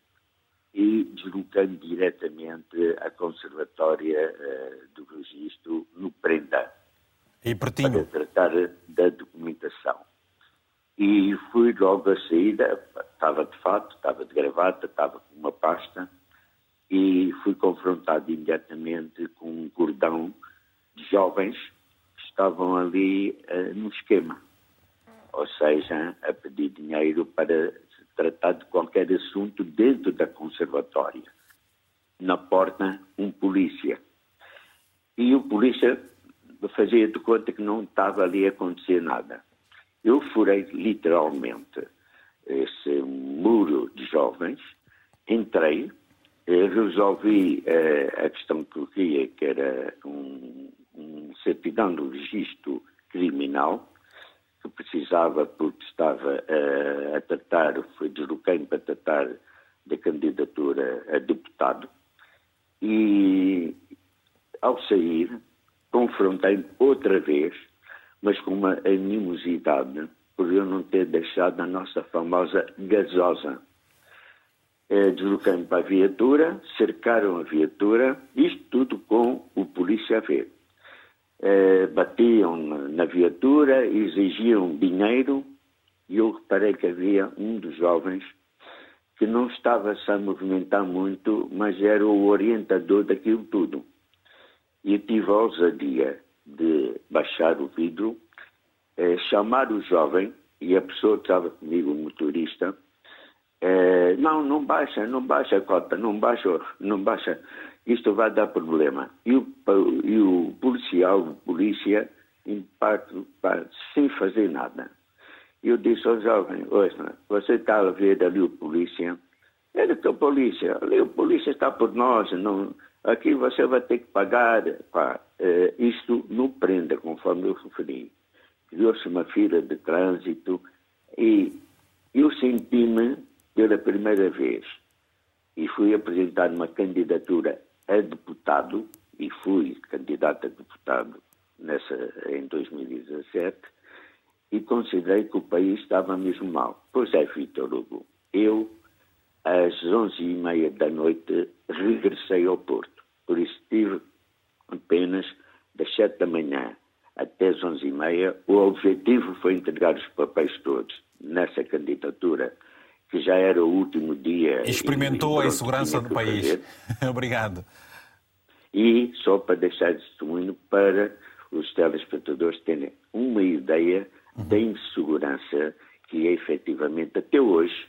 e deslocando diretamente à Conservatória do Registro no Prenda para tratar da documentação. E fui logo à saída, estava de fato, estava de gravata, estava com uma pasta e fui confrontado imediatamente com um cordão de jovens que estavam ali no esquema. Ou seja, a pedir dinheiro para se tratar de qualquer assunto dentro da conservatória. Na porta, um polícia. E o polícia fazia de conta que não estava ali a acontecer nada. Eu furei literalmente esse muro de jovens, entrei, resolvi a questão que eu queria, que era um certidão do registro criminal, que precisava, porque estava a tratar, foi deslocado para tratar da candidatura a deputado, e ao sair confrontei-me outra vez, mas com uma animosidade, por eu não ter deixado a nossa famosa gasosa. Deslocando para a viatura, cercaram a viatura, isto tudo com o polícia a ver. Batiam na viatura, exigiam dinheiro, e eu reparei que havia um dos jovens que não estava-se a movimentar muito, mas era o orientador daquilo tudo. E tive a ousadia de baixar o vidro, chamar o jovem, e a pessoa que estava comigo, o motorista, não baixa, Cota, não baixa, isto vai dar problema. E o polícia, em parte, sem fazer nada. Eu disse ao jovem, ouça, você está a ver ali o polícia? Ele que é o polícia, ali o polícia está por nós, não, aqui você vai ter que pagar. Isto não prenda, conforme eu referi. Criou-se uma fila de trânsito e eu senti-me pela primeira vez, e fui apresentar uma candidatura a deputado, e fui candidato a deputado em 2017, e considerei que o país estava mesmo mal. Pois é, Vítor Hugo, eu, às 11h30 da noite, regressei ao Porto. Por isso tive apenas das 7 da manhã até às 11h30. O objetivo foi entregar os papéis todos nessa candidatura, que já era o último dia. Experimentou a insegurança do país. Obrigado. E só para deixar de testemunho, para os telespectadores terem uma ideia da insegurança que é efetivamente até hoje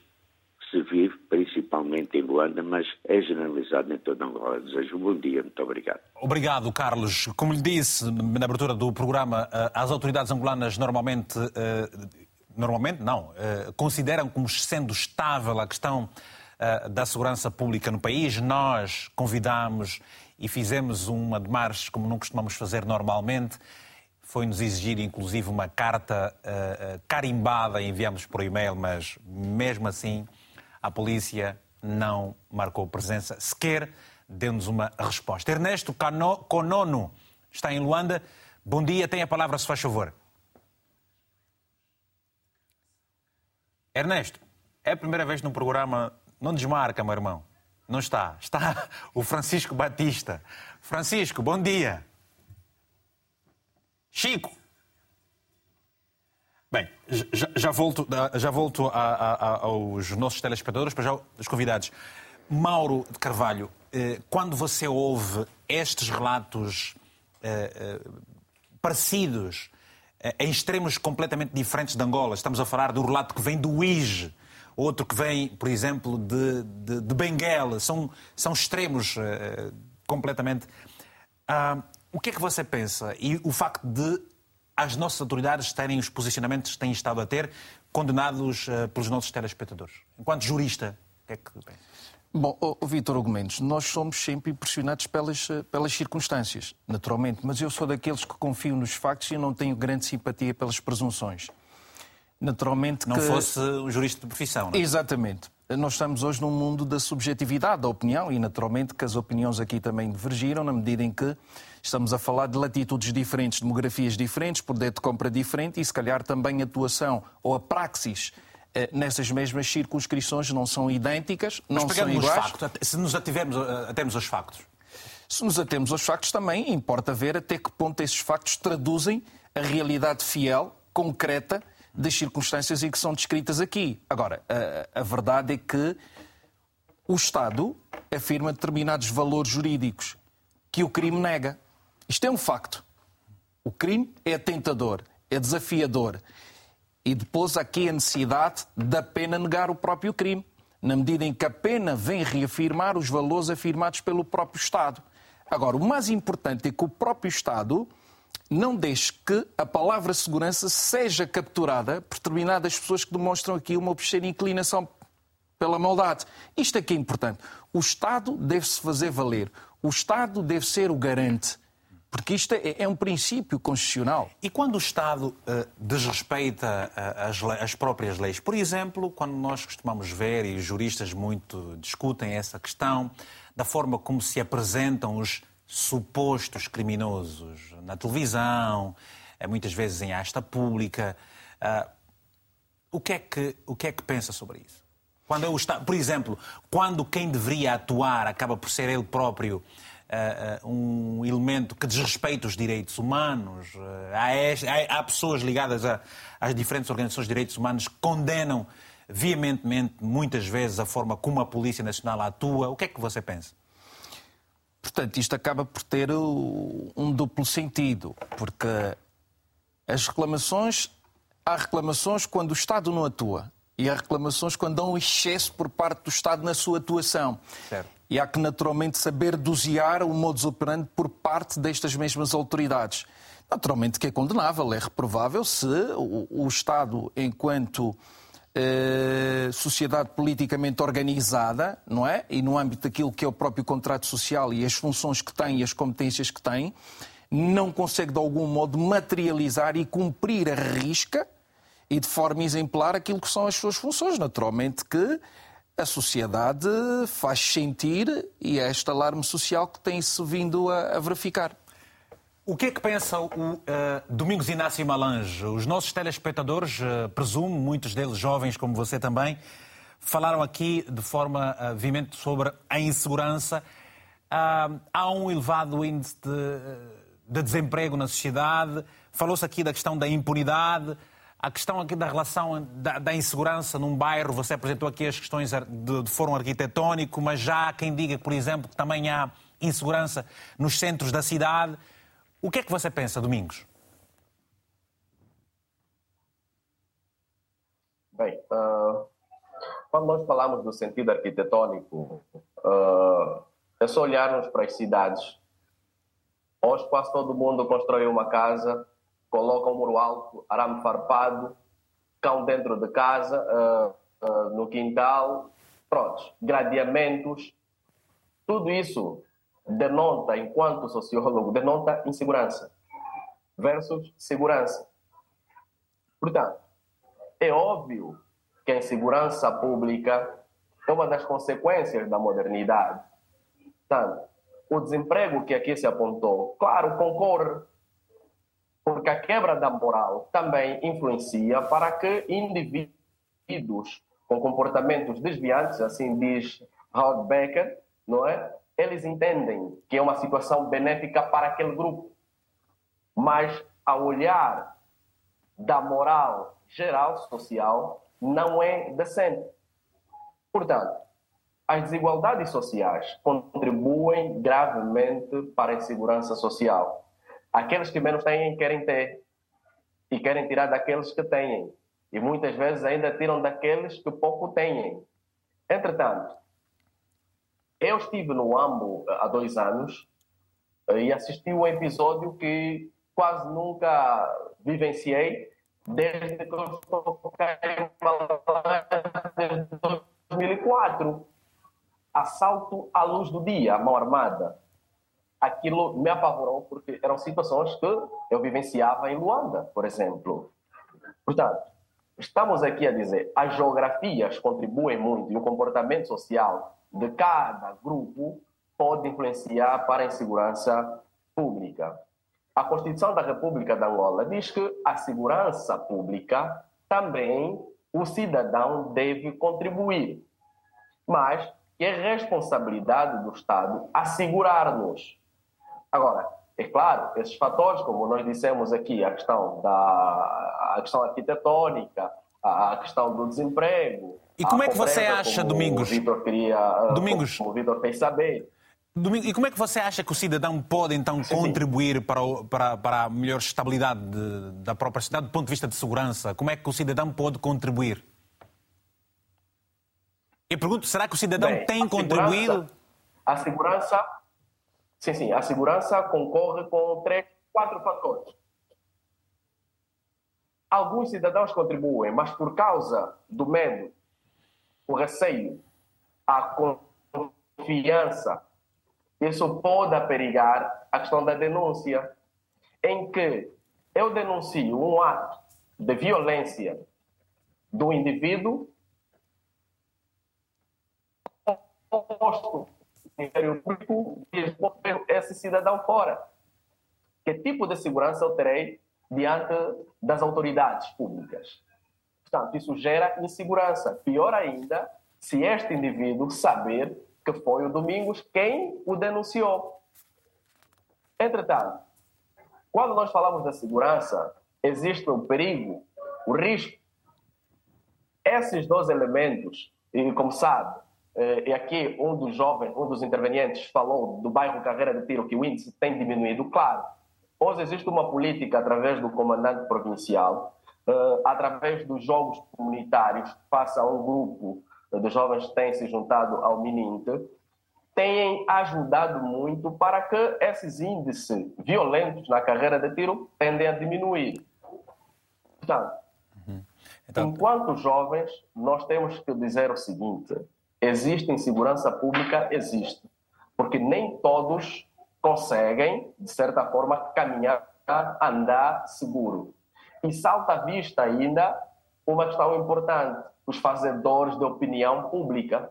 se vive, principalmente em Luanda, mas é generalizado em toda Angola. Desejo um bom dia. Muito obrigado. Obrigado, Carlos. Como lhe disse na abertura do programa, as autoridades angolanas consideram como sendo estável a questão da segurança pública no país. Nós convidámos e fizemos uma demarche como não costumamos fazer normalmente. Foi-nos exigir, inclusive, uma carta carimbada, enviámos por e-mail, mas mesmo assim a polícia não marcou presença, sequer deu-nos uma resposta. Ernesto Conono está em Luanda. Bom dia, tenha a palavra, se faz favor. Ernesto, é a primeira vez no programa. Não desmarca, meu irmão. Não está. Está o Francisco Batista. Francisco, bom dia. Chico. Bem, já volto aos nossos telespectadores, para já os convidados. Mauro de Carvalho, quando você ouve estes relatos parecidos, em extremos completamente diferentes de Angola. Estamos a falar do relato que vem do Uíge, outro que vem, por exemplo, de Benguela. São extremos completamente. O que é que você pensa? E o facto de as nossas autoridades terem os posicionamentos que têm estado a ter, condenados pelos nossos telespectadores. Enquanto jurista, o que é que pensa? Bom, Vítor Hugo Mendes, nós somos sempre impressionados pelas circunstâncias, naturalmente, mas eu sou daqueles que confio nos factos e não tenho grande simpatia pelas presunções. Naturalmente não que... Não fosse um jurista de profissão, não é? Exatamente. Nós estamos hoje num mundo da subjetividade, da opinião, e naturalmente que as opiniões aqui também divergiram, na medida em que estamos a falar de latitudes diferentes, demografias diferentes, poder de compra diferente e, se calhar, também a atuação ou a praxis nessas mesmas circunscrições não são idênticas, não são iguais. Factos, se nos atemos aos factos. Se nos atemos aos factos, também importa ver até que ponto esses factos traduzem a realidade fiel, concreta, das circunstâncias em que são descritas aqui. Agora, a verdade é que o Estado afirma determinados valores jurídicos que o crime nega. Isto é um facto. O crime é tentador, é desafiador. E depois aqui a necessidade da pena negar o próprio crime, na medida em que a pena vem reafirmar os valores afirmados pelo próprio Estado. Agora, o mais importante é que o próprio Estado não deixe que a palavra segurança seja capturada por determinadas pessoas que demonstram aqui uma obscena inclinação pela maldade. Isto aqui é importante. O Estado deve-se fazer valer. O Estado deve ser o garante. Porque isto é um princípio constitucional. E quando o Estado desrespeita as próprias leis? Por exemplo, quando nós costumamos ver, e os juristas muito discutem essa questão, da forma como se apresentam os supostos criminosos na televisão, muitas vezes em asta pública. O que é que pensa sobre isso? Quando o Estado, por exemplo, quando quem deveria atuar acaba por ser ele próprio um elemento que desrespeita os direitos humanos. Há pessoas ligadas às diferentes organizações de direitos humanos que condenam veementemente, muitas vezes, a forma como a Polícia Nacional atua. O que é que você pensa? Portanto, isto acaba por ter um duplo sentido, porque há reclamações quando o Estado não atua e há reclamações quando há um excesso por parte do Estado na sua atuação. Certo. E há que naturalmente saber dosear o modus operandi por parte destas mesmas autoridades. Naturalmente que é condenável, é reprovável se o Estado, enquanto sociedade politicamente organizada, não é? E no âmbito daquilo que é o próprio contrato social e as funções que tem e as competências que tem, não consegue de algum modo materializar e cumprir a risca e de forma exemplar aquilo que são as suas funções. Naturalmente que a sociedade faz sentir e é este alarme social que tem-se vindo a verificar. O que é que pensa o Domingos Inácio e Malanje? Os nossos telespectadores, presumo, muitos deles jovens como você também, falaram aqui de forma vivamente sobre a insegurança. Há um elevado índice de desemprego na sociedade. Falou-se aqui da questão da impunidade. A questão aqui da relação da insegurança num bairro, você apresentou aqui as questões de fórum arquitetónico, mas já há quem diga, por exemplo, que também há insegurança nos centros da cidade. O que é que você pensa, Domingos? Bem, quando nós falamos do sentido arquitetónico, é só olharmos para as cidades. Hoje quase todo mundo constrói uma casa, coloca um muro alto, arame farpado, cão dentro de casa, no quintal, pronto, gradeamentos. Tudo isso denota, enquanto sociólogo, denota insegurança versus segurança. Portanto, é óbvio que a insegurança pública é uma das consequências da modernidade. Portanto, o desemprego que aqui se apontou, claro, concorre, porque a quebra da moral também influencia para que indivíduos com comportamentos desviantes, assim diz Howard Becker, não é? Eles entendem que é uma situação benéfica para aquele grupo. Mas ao olhar da moral geral social não é decente. Portanto, as desigualdades sociais contribuem gravemente para a insegurança social. Aqueles que menos têm querem ter e querem tirar daqueles que têm. E muitas vezes ainda tiram daqueles que pouco têm. Entretanto, eu estive no AMBO há 2 anos e assisti um episódio que quase nunca vivenciei desde que eu estou em Malanje, desde 2004. Assalto à luz do dia, mão armada. Aquilo me apavorou porque eram situações que eu vivenciava em Luanda, por exemplo. Portanto, estamos aqui a dizer, as geografias contribuem muito e o comportamento social de cada grupo pode influenciar para a insegurança pública. A Constituição da República de Angola diz que a segurança pública também o cidadão deve contribuir, mas que é responsabilidade do Estado assegurar-nos. Agora, é claro, esses fatores, como nós dissemos aqui, a questão arquitetônica, a questão do desemprego... E como é que você acha, Domingos? O Vítor fez saber. Domingos, e como é que você acha que o cidadão pode, então, contribuir para a melhor estabilidade da própria cidade, do ponto de vista de segurança? Como é que o cidadão pode contribuir? Eu pergunto, será que o cidadão tem contribuído? A segurança concorre com 3, 4 fatores. Alguns cidadãos contribuem, mas por causa do medo, o receio, a confiança isso pode aperigar a questão da denúncia, em que eu denuncio um ato de violência do indivíduo posto no Ministério Público e expor esse cidadão fora. Que tipo de segurança eu terei diante das autoridades públicas? Portanto, isso gera insegurança. Pior ainda, se este indivíduo saber que foi o Domingos quem o denunciou. Entretanto, quando nós falamos da segurança, existe o perigo, o risco. Esses dois elementos, e como sabe, e aqui um dos intervenientes falou do bairro Carreira de Tiro, que o índice tem diminuído, claro. Hoje existe uma política através do comandante provincial, através dos jogos comunitários, face a um grupo de jovens que têm se juntado ao MININTE, têm ajudado muito para que esses índices violentos na Carreira de Tiro tendem a diminuir. Portanto, enquanto jovens, nós temos que dizer o seguinte: existe insegurança pública, existe, porque nem todos conseguem, de certa forma, caminhar, andar seguro. E salta à vista ainda uma questão importante: os fazedores de opinião pública.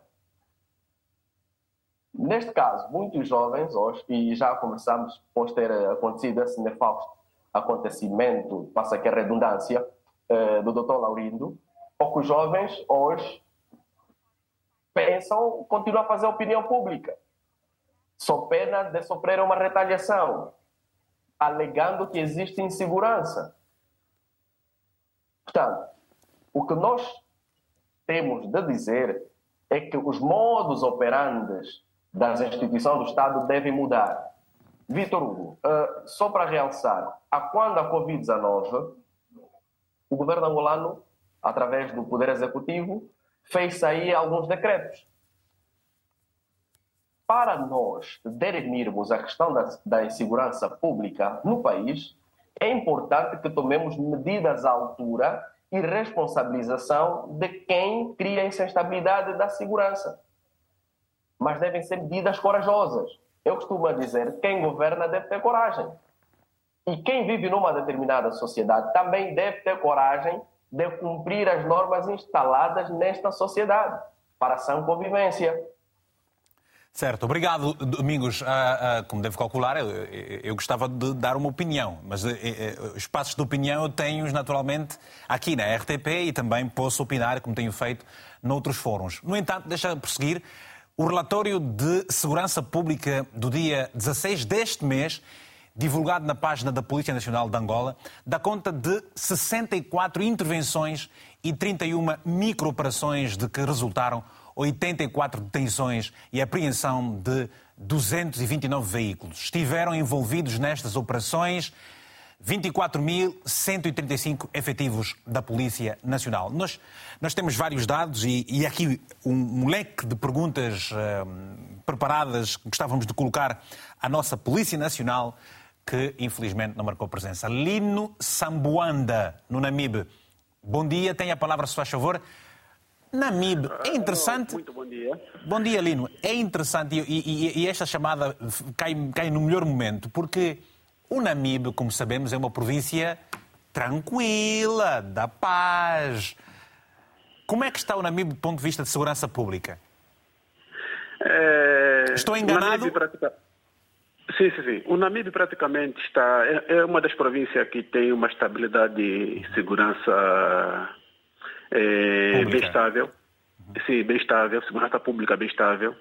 Neste caso, muitos jovens hoje, e já conversamos após ter acontecido esse nefasto acontecimento, passa aqui a redundância, do Dr. Laurindo, poucos jovens hoje pensam continuar a fazer opinião pública, sob pena de sofrer uma retaliação, alegando que existe insegurança. Portanto, o que nós temos de dizer é que os modus operandes das instituições do Estado devem mudar. Vítor Hugo, só para realçar, quando a Covid-19, o governo angolano, através do Poder Executivo, fez sair alguns decretos. Para nós derimirmos a questão da insegurança pública no país, é importante que tomemos medidas à altura e responsabilização de quem cria a instabilidade da segurança. Mas devem ser medidas corajosas. Eu costumo dizer, quem governa deve ter coragem. E quem vive numa determinada sociedade também deve ter coragem de cumprir as normas instaladas nesta sociedade para a sã convivência. Certo, obrigado, Domingos. Como deve calcular, eu gostava de dar uma opinião, mas espaços de opinião eu tenho naturalmente aqui na RTP e também posso opinar, como tenho feito, noutros fóruns. No entanto, deixa-me prosseguir. O relatório de segurança pública do dia 16 deste mês, divulgado na página da Polícia Nacional de Angola, dá conta de 64 intervenções e 31 microoperações, de que resultaram 84 detenções e apreensão de 229 veículos. Estiveram envolvidos nestas operações 24.135 efetivos da Polícia Nacional. Nós temos vários dados e aqui um leque de perguntas preparadas que gostávamos de colocar à nossa Polícia Nacional, que infelizmente não marcou presença. Lino Sambuanda, no Namibe. Bom dia, tenha a palavra, se faz favor. Namibe, é interessante... Muito bom dia. Bom dia, Lino. É interessante e esta chamada cai no melhor momento, porque o Namibe, como sabemos, é uma província tranquila, da paz. Como é que está o Namibe do ponto de vista de segurança pública? Estou enganado? Sim. O Namibe praticamente está... É uma das províncias que tem uma estabilidade de segurança bem estável. Sim, bem estável, segurança pública bem estável,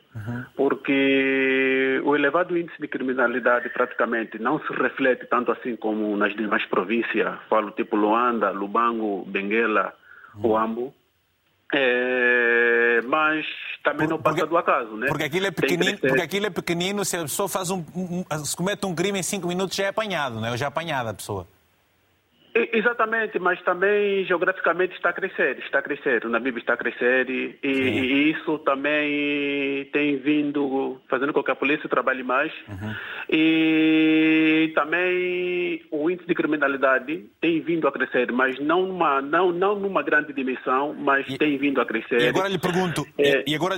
porque o elevado índice de criminalidade praticamente não se reflete tanto assim como nas demais províncias, falo tipo Luanda, Lubango, Benguela, Huambo, mas também não passa do acaso, né? Porque aquilo é pequenino, se a pessoa se comete um crime em 5 minutos já é apanhado, né? Ou já é apanhada a pessoa. Exatamente, mas também geograficamente está a crescer, o Namibe está a crescer e isso também tem vindo fazendo com que a polícia trabalhe mais. Uhum. E também o índice de criminalidade tem vindo a crescer, mas não numa grande dimensão, mas tem vindo a crescer. E agora lhe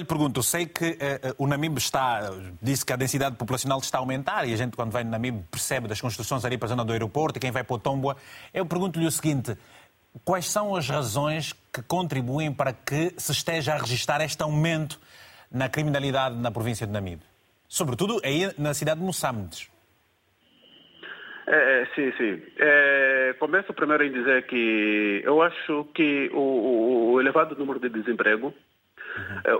pergunto, sei que o Namibe disse que a densidade populacional está a aumentar e a gente quando vai no Namibe percebe das construções ali para a zona do aeroporto e quem vai para o Tomboa. Eu pergunto-lhe o seguinte, quais são as razões que contribuem para que se esteja a registrar este aumento na criminalidade na província de Namibe? Sobretudo aí na cidade de Moçambique. Sim. Começo primeiro em dizer que eu acho que o elevado número de desemprego,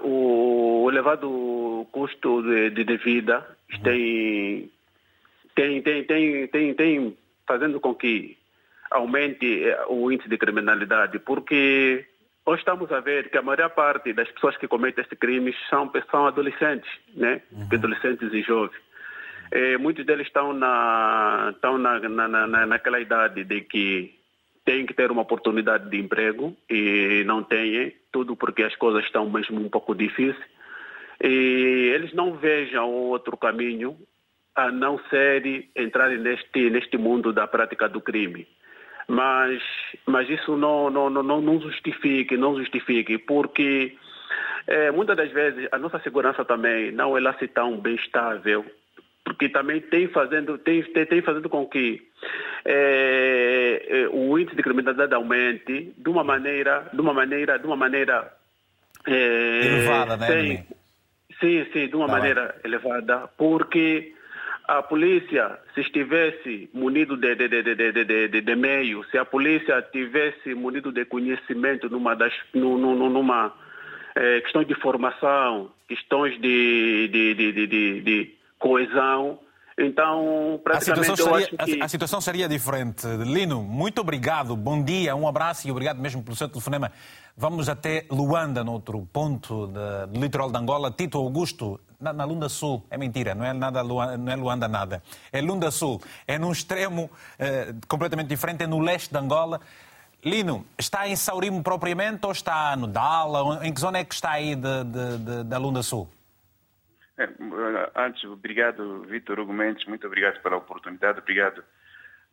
o elevado custo de vida tem fazendo com que aumente o índice de criminalidade, porque hoje estamos a ver que a maior parte das pessoas que cometem estes crimes são adolescentes, né? Uhum. Adolescentes e jovens. Muitos deles estão naquela idade de que têm que ter uma oportunidade de emprego e não têm, tudo porque as coisas estão mesmo um pouco difíceis. E eles não vejam outro caminho a não ser entrar neste mundo da prática do crime. Mas isso não justifica, porque muitas das vezes a nossa segurança também não é tão bem estável, porque também tem fazendo com que o índice de criminalidade aumente de uma maneira elevada, né? Sim, de uma maneira elevada, porque a polícia, se estivesse munido de meio, se a polícia tivesse munido de conhecimento numa questões de formação, questões de coesão, então praticamente a situação seria diferente. Lino, muito obrigado, bom dia, um abraço e obrigado mesmo pelo seu telefonema. Vamos até Luanda, noutro ponto do litoral de Angola. Tito Augusto, na Lunda Sul, é mentira, não é Luanda nada. É Lunda Sul, é num extremo completamente diferente, é no leste de Angola. Lino, está em Saurimo propriamente ou está no Dala? Em que zona é que está aí da Lunda Sul? Antes, obrigado, Vítor Hugo Mendes, muito obrigado pela oportunidade, obrigado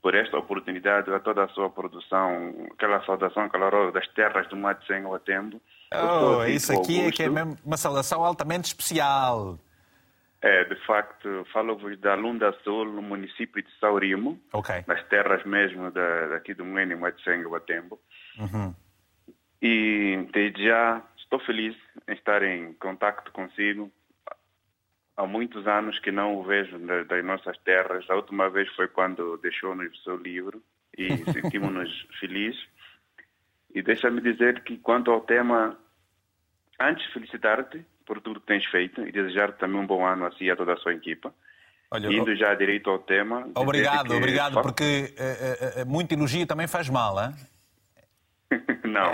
por esta oportunidade, a toda a sua produção, aquela saudação calorosa das terras do Mato Sem o Atembo. Oh, isso aqui Augusto. É que é mesmo uma saudação altamente especial. De facto, falo-vos da Lunda Sul, no município de Saurimo, nas terras mesmo daqui do Moene Mato Sem o Atembo. Uhum. E desde já estou feliz em estar em contacto consigo. Há muitos anos que não o vejo das nossas terras. A última vez foi quando deixou-nos o seu livro e sentimos-nos felizes. E deixa-me dizer que, quanto ao tema, antes felicitar-te por tudo que tens feito e desejar-te também um bom ano a si e a toda a sua equipa. Olha, indo já direito ao tema... Obrigado, porque muito elogio também faz mal, hein? Não,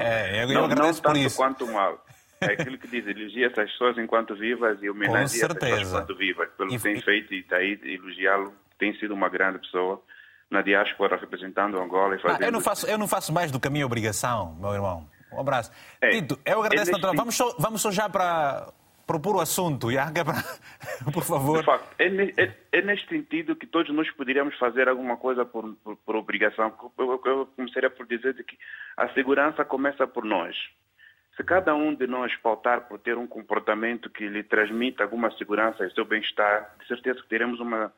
eu agradeço não por isso. Não tanto quanto mal. É aquilo que diz, elogia essas pessoas enquanto vivas e homenageia essas pessoas enquanto vivas. Pelo que tem feito e está aí elogiá-lo, tem sido uma grande pessoa na diáspora representando Angola e fazendo... Eu não faço mais do que a minha obrigação, meu irmão. Um abraço. Tito, eu agradeço naturalmente. Vamos só já para propor o assunto, Iaga, por favor. De facto, é neste sentido que todos nós poderíamos fazer alguma coisa por obrigação. Eu começaria por dizer que a segurança começa por nós. Se cada um de nós pautar por ter um comportamento que lhe transmita alguma segurança e seu bem-estar, de certeza que teremos uma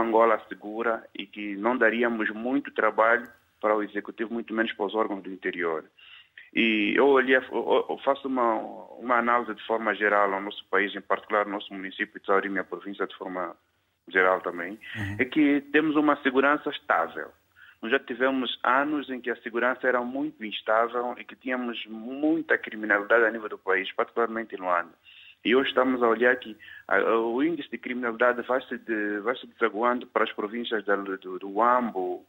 Angola segura e que não daríamos muito trabalho para o Executivo, muito menos para os órgãos do interior. E eu faço uma análise de forma geral ao nosso país, em particular ao nosso município de Saurimo, a província de forma geral também, é que temos uma segurança estável. Nós já tivemos anos em que a segurança era muito instável e que tínhamos muita criminalidade a nível do país, particularmente em Luanda. E hoje estamos a olhar que o índice de criminalidade vai se desaguando para as províncias do Uambo,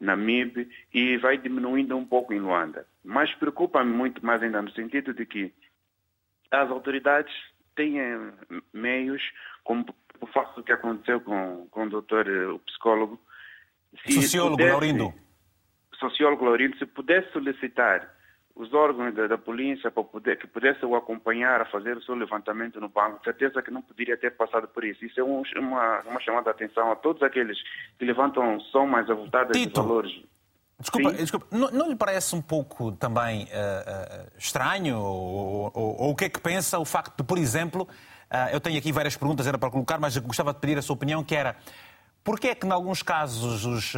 Namibe, e vai diminuindo um pouco em Luanda. Mas preocupa-me muito mais ainda no sentido de que as autoridades têm meios, como o fato que aconteceu com o doutor, o psicólogo, sociólogo, Laurindo. sociólogo Laurindo, se pudesse solicitar os órgãos da polícia para que pudesse o acompanhar a fazer o seu levantamento no banco, certeza que não poderia ter passado por isso. Isso é uma chamada de atenção a todos aqueles que levantam somas avultadas de valores. Desculpa, não lhe parece um pouco também estranho ou o que é que pensa o facto de, por exemplo, eu tenho aqui várias perguntas, era para colocar, mas gostava de pedir a sua opinião, que era: porquê é que, em alguns casos, os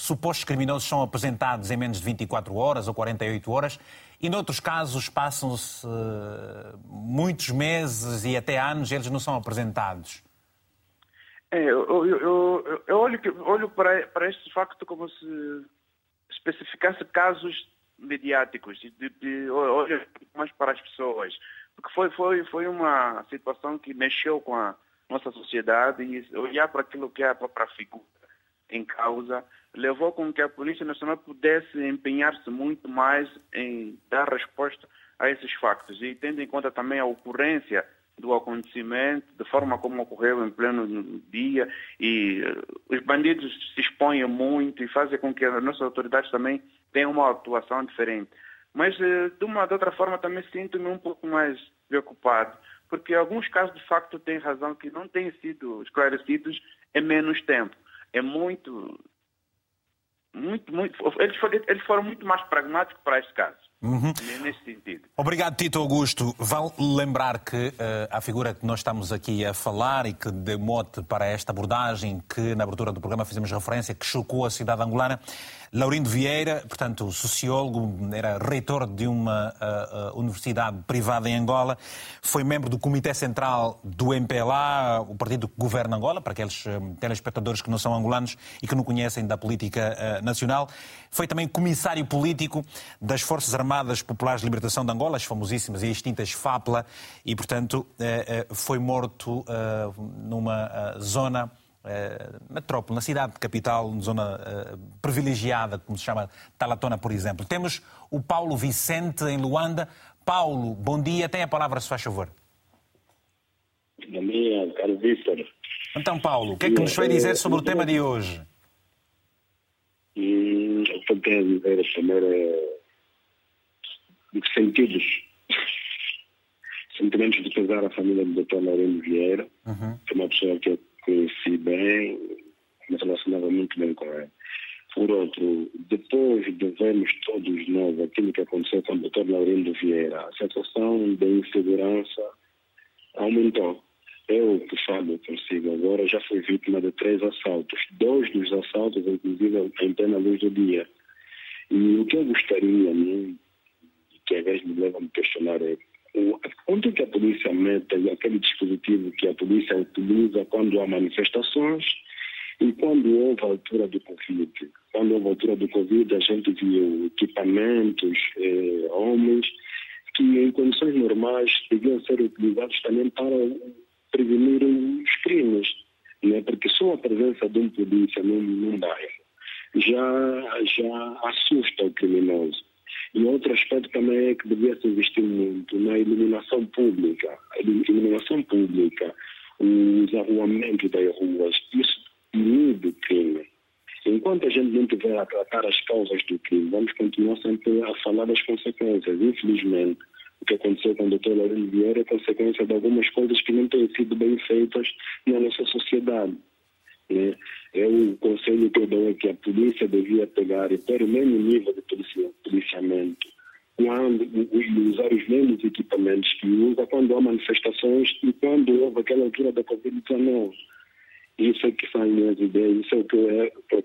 supostos criminosos são apresentados em menos de 24 horas ou 48 horas e, noutros casos, passam-se muitos meses e até anos e eles não são apresentados? Eu olho para este facto como se especificasse casos mediáticos, olho mais para as pessoas, porque foi uma situação que mexeu com a nossa sociedade, e olhar para aquilo que é a própria figura em causa levou com que a Polícia Nacional pudesse empenhar-se muito mais em dar resposta a esses factos, e tendo em conta também a ocorrência do acontecimento, da forma como ocorreu em pleno dia, e os bandidos se expõem muito e fazem com que as nossas autoridades também tenham uma atuação diferente. Mas de outra forma também sinto-me um pouco mais preocupado, porque alguns casos de facto têm razão que não têm sido esclarecidos em menos tempo. É muito eles foram muito mais pragmáticos para este caso. Uhum. Nesse sentido. Obrigado, Tito Augusto. Vale lembrar que a figura que nós estamos aqui a falar e que deu mote para esta abordagem, que na abertura do programa fizemos referência, que chocou a cidade angolana, Laurindo Vieira, portanto sociólogo, era reitor de uma universidade privada em Angola, foi membro do Comitê Central do MPLA, o partido que governa Angola, para aqueles telespectadores que não são angolanos e que não conhecem da política nacional. Foi também comissário político das Forças Armadas Populares de Libertação de Angola, as famosíssimas e extintas FAPLA, e, portanto, foi morto numa zona metrópole, na cidade capital, numa zona privilegiada, como se chama Talatona, por exemplo. Temos o Paulo Vicente, em Luanda. Paulo, bom dia. Tenha a palavra, se faz favor. Bom dia, caro Vítor. Então, Paulo, o que é que nos vai dizer sobre o tema de hoje? O que eu tenho a dizer é dos sentidos, sentimentos de pesar a família do Dr. Laurindo Vieira, que é uma pessoa que eu conheci bem, me relacionava muito bem com ela. Por outro, depois de vermos todos nós aquilo que aconteceu com o Dr. Laurindo Vieira, a situação de insegurança aumentou. Eu, que falo consigo agora, já fui vítima de 3 assaltos, 2 dos assaltos, inclusive, em plena luz do dia. E o que eu gostaria, que às vezes me levam a me questionar, é onde que a polícia mete aquele dispositivo que a polícia utiliza quando há manifestações e quando houve a altura do Covid. Quando houve a altura do Covid, a gente viu equipamentos, homens, que em condições normais deviam ser utilizados também para prevenir os crimes, né? Porque só a presença de um polícia num bairro já assusta o criminoso. E outro aspecto também é que devia-se investir muito na iluminação pública. A iluminação pública, os arruamentos das ruas, isso inibe o crime. Enquanto a gente não tiver a tratar as causas do crime, vamos continuar sempre a falar das consequências. Infelizmente, o que aconteceu com o Dr. Laurindo Vieira é consequência de algumas coisas que não têm sido bem feitas na nossa sociedade. É o conselho que eu dou, é que a polícia devia pegar e ter o mesmo nível de policiamento e usar os mesmos equipamentos que usa quando há manifestações e quando houve aquela altura da Covid-19. Isso é que são as minhas ideias, isso é o que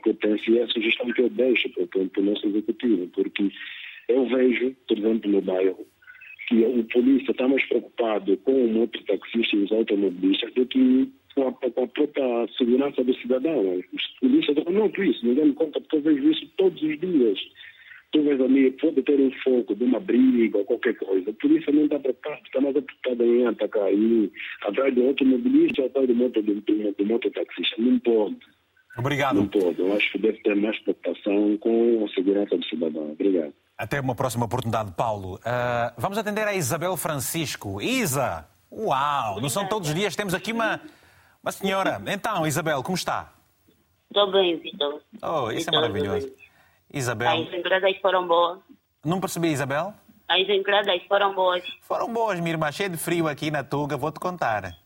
eu penso, e é a sugestão que eu deixo para o nosso executivo, porque eu vejo, por exemplo, no bairro, que o polícia está mais preocupado com o mototaxista e os automobilistas do que com a própria segurança do cidadão. Os polícias estão, não por isso, ninguém me conta, porque eu vejo isso todos os dias. Tu vês ali, pode ter um foco de uma briga ou qualquer coisa. A polícia não está preocupada, está mais preocupada em atacar aí, atrás do automobilista ou atrás do mototaxista. Não pode. Obrigado. Não pode. Eu acho que deve ter mais preocupação com a segurança do cidadão. Obrigado. Até uma próxima oportunidade, Paulo. Vamos atender a Isabel Francisco. Isa! Uau! Não são todos os dias, temos aqui uma senhora. Então, Isabel, como está? Estou bem, Vitor. Oh, isso é maravilhoso. Isabel. As entradas foram boas. Não percebi, Isabel? As entradas foram boas. Foram boas, minha irmã. Cheio de frio aqui na Tuga, vou-te contar.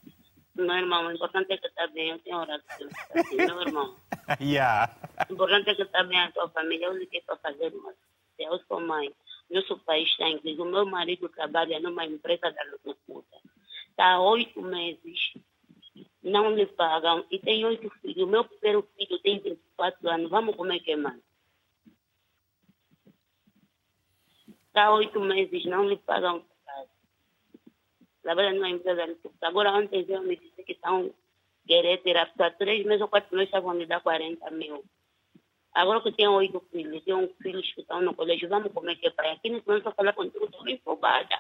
Não, irmão, o importante é que está bem. Eu tenho orado pelo meu irmão. Yeah. O importante é que está bem a tua família. Eu liguei para fazer uma. Eu sou mãe. Nosso país está em crise. O meu marido trabalha numa empresa da agricultura. Está há 8 meses. Não lhe pagam. E tem 8 filhos. O meu primeiro filho tem 24 anos. Vamos comer queimado. Está há 8 meses. Não lhe pagam. Trabalha numa empresa da agricultura. Agora, ontem eu me disse que estão querendo ter a pessoa. 3 meses ou 4 meses já vão me dar 40 mil. Agora que eu tenho 8 filhos, tenho um filho que estão no colégio, vamos comer que é para aqui, não vamos falar contigo, estou bem fobada.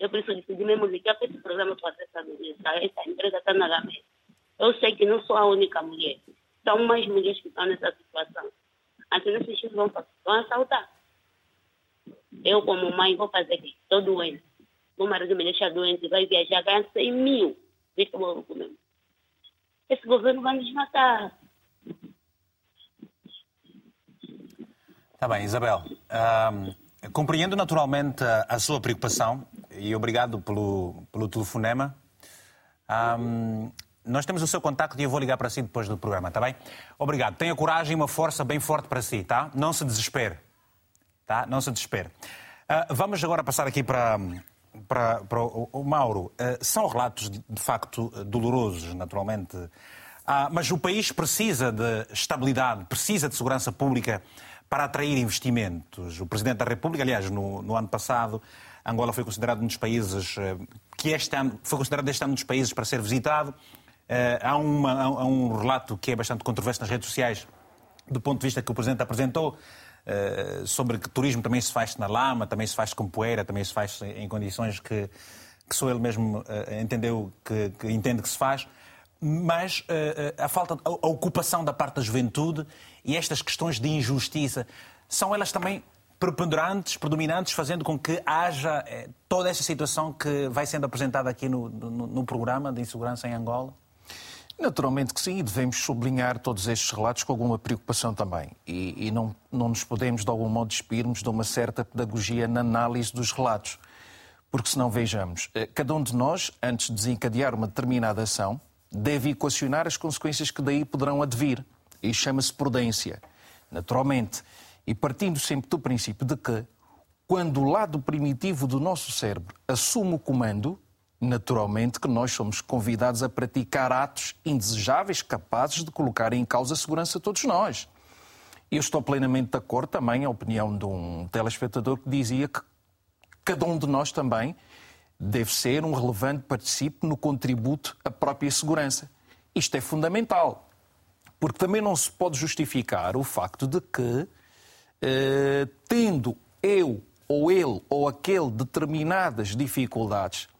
Eu preciso decidir mesmo ligar para esse programa para fazer essa mulher, essa empresa está na gama. Eu sei que não sou a única mulher, são mais mulheres que estão nessa situação. Antes desses filhos vão assaltar. Eu, como mãe, vou fazer aqui, estou doente. Meu marido me deixa doente, vai viajar, ganha 100 mil. Deixa eu ouro comigo. Esse governo vai nos matar. Está bem, Isabel. Compreendo naturalmente a sua preocupação e obrigado pelo telefonema. Nós temos o seu contacto e eu vou ligar para si depois do programa, está bem? Obrigado. Tenha coragem e uma força bem forte para si, tá? Não se desespere. Tá? Não se desespere. Vamos agora passar aqui para o Mauro, são relatos de facto dolorosos, naturalmente, mas o país precisa de estabilidade, precisa de segurança pública para atrair investimentos. O Presidente da República, aliás, no ano passado, Angola foi considerado um dos países que foi considerado este ano um dos países para ser visitado. Há um relato que é bastante controverso nas redes sociais, do ponto de vista que o Presidente apresentou, sobre que turismo também se faz na lama, também se faz com poeira, também se faz em condições que só ele mesmo entende que se faz, mas a falta de a ocupação da parte da juventude e estas questões de injustiça, são elas também predominantes, fazendo com que haja toda essa situação que vai sendo apresentada aqui no programa de insegurança em Angola? Naturalmente que sim, e devemos sublinhar todos estes relatos com alguma preocupação também. E não nos podemos, de algum modo, despirmos de uma certa pedagogia na análise dos relatos. Porque senão, vejamos, cada um de nós, antes de desencadear uma determinada ação, deve equacionar as consequências que daí poderão advir. E chama-se prudência, naturalmente. E partindo sempre do princípio de que, quando o lado primitivo do nosso cérebro assume o comando, naturalmente que nós somos convidados a praticar atos indesejáveis capazes de colocar em causa a segurança de todos nós. Eu estou plenamente de acordo também à opinião de um telespectador que dizia que cada um de nós também deve ser um relevante participe no contributo à própria segurança. Isto é fundamental, porque também não se pode justificar o facto de que, tendo eu ou ele ou aquele determinadas dificuldades,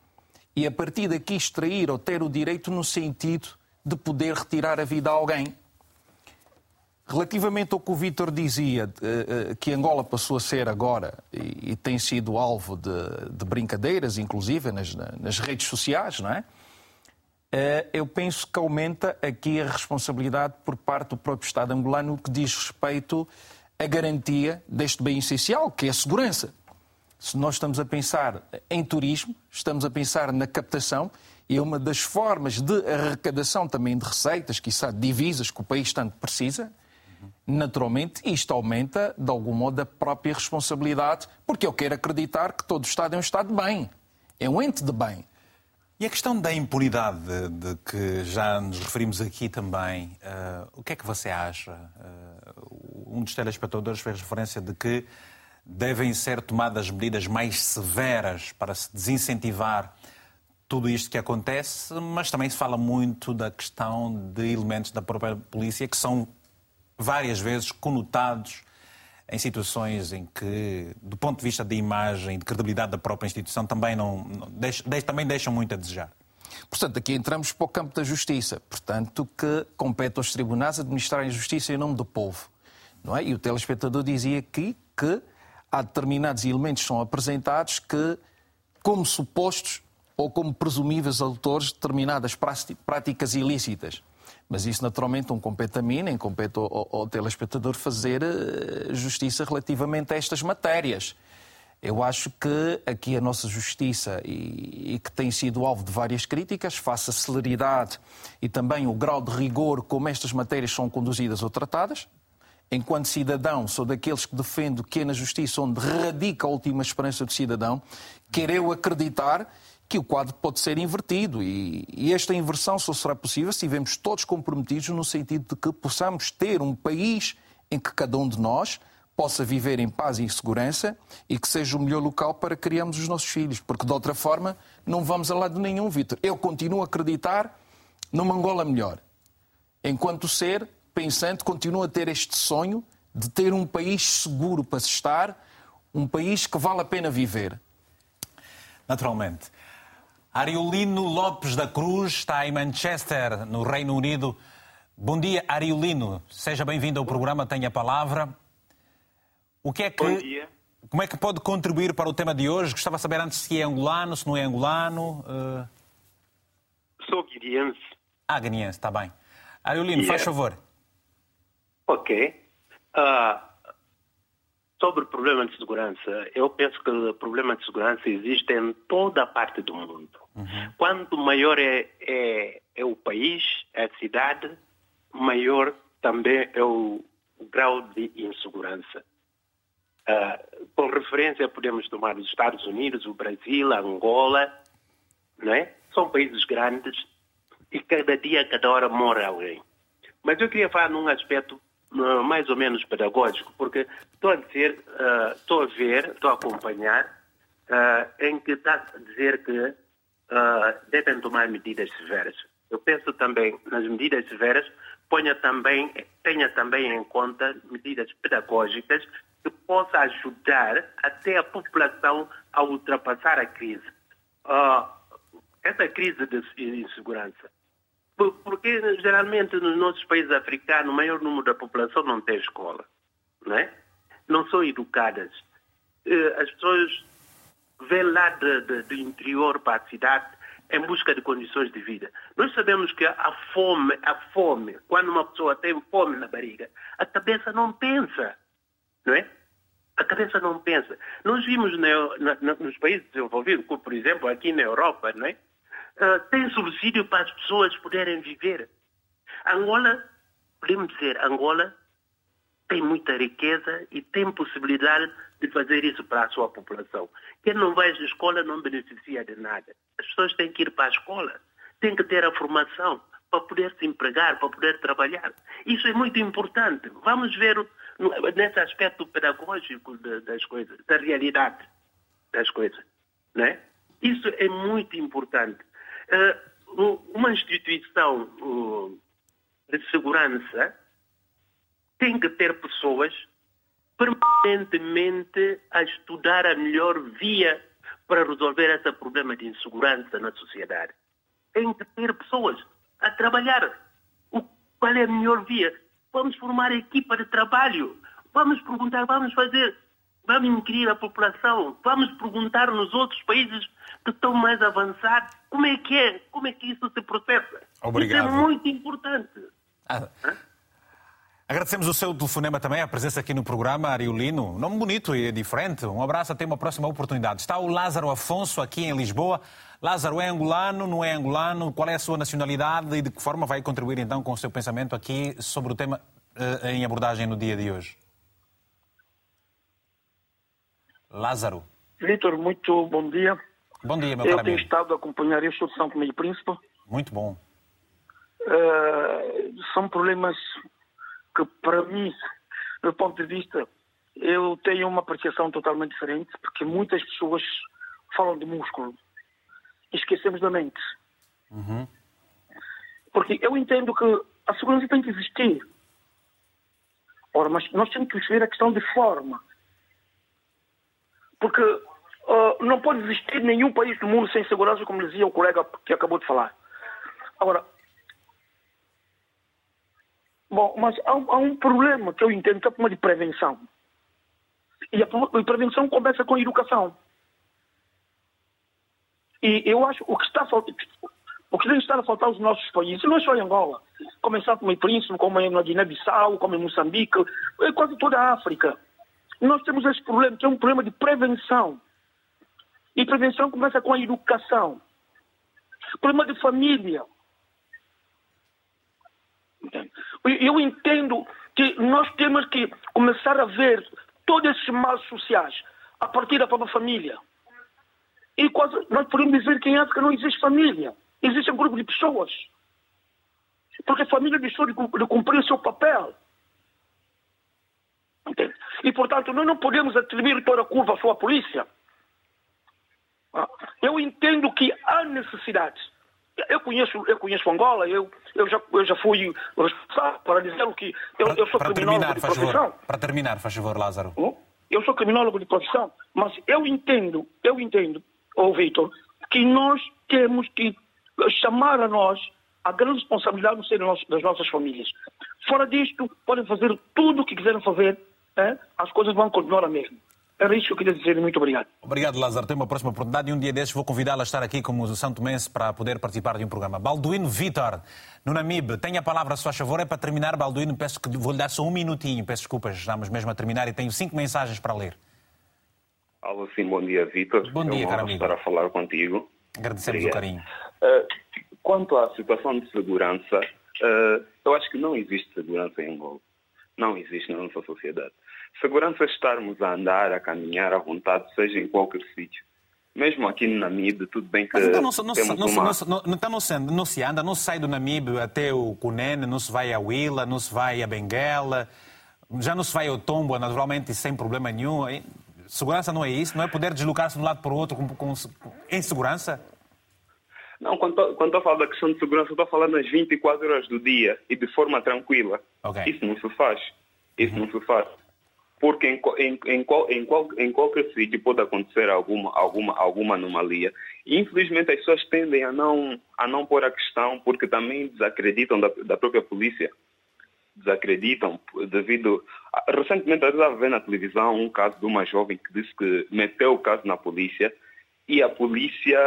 e a partir daqui extrair ou ter o direito no sentido de poder retirar a vida a alguém. Relativamente ao que o Vítor dizia, que Angola passou a ser agora e tem sido alvo de brincadeiras, inclusive nas redes sociais, não é? Eu penso que aumenta aqui a responsabilidade por parte do próprio Estado angolano que diz respeito à garantia deste bem essencial, que é a segurança. Se nós estamos a pensar em turismo, estamos a pensar na captação e é uma das formas de arrecadação também de receitas, quiçá divisas que o país tanto precisa, naturalmente isto aumenta de algum modo a própria responsabilidade, porque eu quero acreditar que todo o Estado é um Estado de bem, é um ente de bem. E a questão da impunidade de que já nos referimos aqui também, o que é que você acha? Um dos telespectadores fez referência de que devem ser tomadas medidas mais severas para se desincentivar tudo isto que acontece, mas também se fala muito da questão de elementos da própria polícia que são várias vezes conotados em situações em que, do ponto de vista da imagem e de credibilidade da própria instituição, também, também deixam muito a desejar. Portanto, aqui entramos para o campo da justiça, portanto que compete aos tribunais administrarem a justiça em nome do povo. Não é? E o telespectador dizia aqui que há determinados elementos que são apresentados que, como supostos ou como presumíveis autores de determinadas práticas ilícitas. Mas isso naturalmente não compete a mim, nem compete ao telespectador fazer justiça relativamente a estas matérias. Eu acho que aqui a nossa justiça, e que tem sido alvo de várias críticas, face à celeridade e também o grau de rigor como estas matérias são conduzidas ou tratadas. Enquanto cidadão, sou daqueles que defendo que é na justiça onde radica a última esperança do cidadão. Quero eu acreditar que o quadro pode ser invertido, e esta inversão só será possível se estivermos todos comprometidos no sentido de que possamos ter um país em que cada um de nós possa viver em paz e em segurança e que seja o melhor local para criarmos os nossos filhos, porque de outra forma não vamos a lado nenhum, Vítor. Eu continuo a acreditar numa Angola melhor. Enquanto ser pensante, continuo a ter este sonho de ter um país seguro para se estar, um país que vale a pena viver. Naturalmente. Ariolino Lopes da Cruz está em Manchester, no Reino Unido. Bom dia, Ariolino. Seja bem-vindo ao programa Tenha Palavra. O que é que... Bom dia. Como é que pode contribuir para o tema de hoje? Gostava de saber antes se é angolano, se não é angolano. Sou guineense. Ah, guineense, está bem. Ariolino, faz favor. Ok. Sobre o problema de segurança, eu penso que o problema de segurança existe em toda a parte do mundo. Uhum. Quanto maior é o país, a cidade, maior também é o grau de insegurança. Com referência, podemos tomar os Estados Unidos, o Brasil, a Angola, não é? São países grandes e cada dia, cada hora mora alguém. Mas eu queria falar num aspecto mais ou menos pedagógico, porque estou a acompanhar, em que está a dizer que devem tomar medidas severas. Eu penso também nas medidas severas, tenha também em conta medidas pedagógicas que possa ajudar até a população a ultrapassar a crise. Essa crise de insegurança. Porque, geralmente, nos nossos países africanos, o maior número da população não tem escola, não é? Não são educadas. As pessoas vêm lá do interior para a cidade em busca de condições de vida. Nós sabemos que a fome, quando uma pessoa tem fome na barriga, a cabeça não pensa, não é? A cabeça não pensa. Nós vimos nos países desenvolvidos, como, por exemplo, aqui na Europa, não é? Tem subsídio para as pessoas poderem viver. Angola, podemos dizer, Angola tem muita riqueza e tem possibilidade de fazer isso para a sua população. Quem não vai à escola não beneficia de nada. As pessoas têm que ir para a escola, têm que ter a formação para poder se empregar, para poder trabalhar. Isso é muito importante. Vamos ver nesse aspecto pedagógico das coisas, da realidade das coisas, não é? Isso é muito importante. Uma instituição de segurança tem que ter pessoas permanentemente a estudar a melhor via para resolver esse problema de insegurança na sociedade. Tem que ter pessoas a trabalhar. Qual é a melhor via? Vamos formar equipa de trabalho. Vamos perguntar, vamos fazer... Vamos inquirir a população, vamos perguntar nos outros países que estão mais avançados como é que isso se processa. Obrigado. Isso é muito importante. Agradecemos o seu telefonema também, a presença aqui no programa, Ariolino. Nome bonito e diferente. Um abraço, até uma próxima oportunidade. Está o Lázaro Afonso aqui em Lisboa. Lázaro, é angolano, não é angolano? Qual é a sua nacionalidade e de que forma vai contribuir então com o seu pensamento aqui sobre o tema em abordagem no dia de hoje? Lázaro. Vítor, muito bom dia. Bom dia, meu caro amigo. Eu tenho estado a acompanhar isso de São Tomé e Príncipe. Muito bom. São problemas que, para mim, do ponto de vista, eu tenho uma apreciação totalmente diferente, porque muitas pessoas falam de músculo e esquecemos da mente. Uhum. Porque eu entendo que a segurança tem que existir. Ora, mas nós temos que ver a questão de forma. Porque não pode existir nenhum país do mundo sem segurança, como dizia o colega que acabou de falar. Agora, bom, mas há um problema que eu entendo, que é o problema de prevenção. E a prevenção começa com a educação. E eu acho o que está O que deve estar a faltar aos nossos países, não é só em Angola, como em São Tomé e Príncipe, como na Guiné-Bissau, como em Moçambique, em quase toda a África. Nós temos esse problema, que é um problema de prevenção. E prevenção começa com a educação. Problema de família. Eu entendo que nós temos que começar a ver todos esses males sociais a partir da própria família. E quase, nós podemos dizer que em África não existe família. Existe um grupo de pessoas. Porque a família deixou de cumprir o seu papel. Entende? E, portanto, nós não podemos atribuir toda a curva à sua polícia. Eu entendo que há necessidade. Eu conheço Angola, eu já fui responsável para dizer o que... Eu sou criminólogo de profissão. Para terminar, faz favor, Lázaro. Eu sou criminólogo de profissão, mas eu entendo, ô Vítor, que nós temos que chamar a nós a grande responsabilidade no seio das nossas famílias. Fora disto, podem fazer tudo o que quiserem fazer, as coisas vão continuar a mesma. Era isso que eu queria dizer. Muito obrigado. Obrigado, Lázaro. Tem uma próxima oportunidade e um dia desses vou convidá-la a estar aqui como São Tomense para poder participar de um programa. Balduino Vítor, no Namibe, tenha a palavra, se faz favor. É para terminar, Balduino, peço que vou-lhe dar só um minutinho. Peço desculpas, estamos mesmo a terminar e tenho 5 mensagens para ler. Alô, sim, bom dia, Vítor. Bom dia, caro amigo. Estar a falar contigo. Agradecemos o carinho. Quanto à situação de segurança, eu acho que não existe segurança em Angola. Não existe na nossa sociedade. Segurança é estarmos a andar, a caminhar, à vontade, seja em qualquer sítio. Mesmo aqui no Namibe, tudo bem que... Mas então não se anda, não se sai do Namibe até o Cunene, não se vai a Huila, não se vai a Benguela, já não se vai ao Tombo, naturalmente, sem problema nenhum. Segurança não é isso? Não é poder deslocar-se de um lado para o outro em segurança? Não, quando eu falo da questão de segurança, eu estou falando nas 24 horas do dia e de forma tranquila. Okay. Isso não se faz. Isso não se faz. Porque em qualquer sítio pode acontecer alguma anomalia. E, infelizmente, as pessoas tendem a não pôr a questão porque também desacreditam da própria polícia. Desacreditam devido... Recentemente, eu estava vendo na televisão um caso de uma jovem que disse que meteu o caso na polícia e a polícia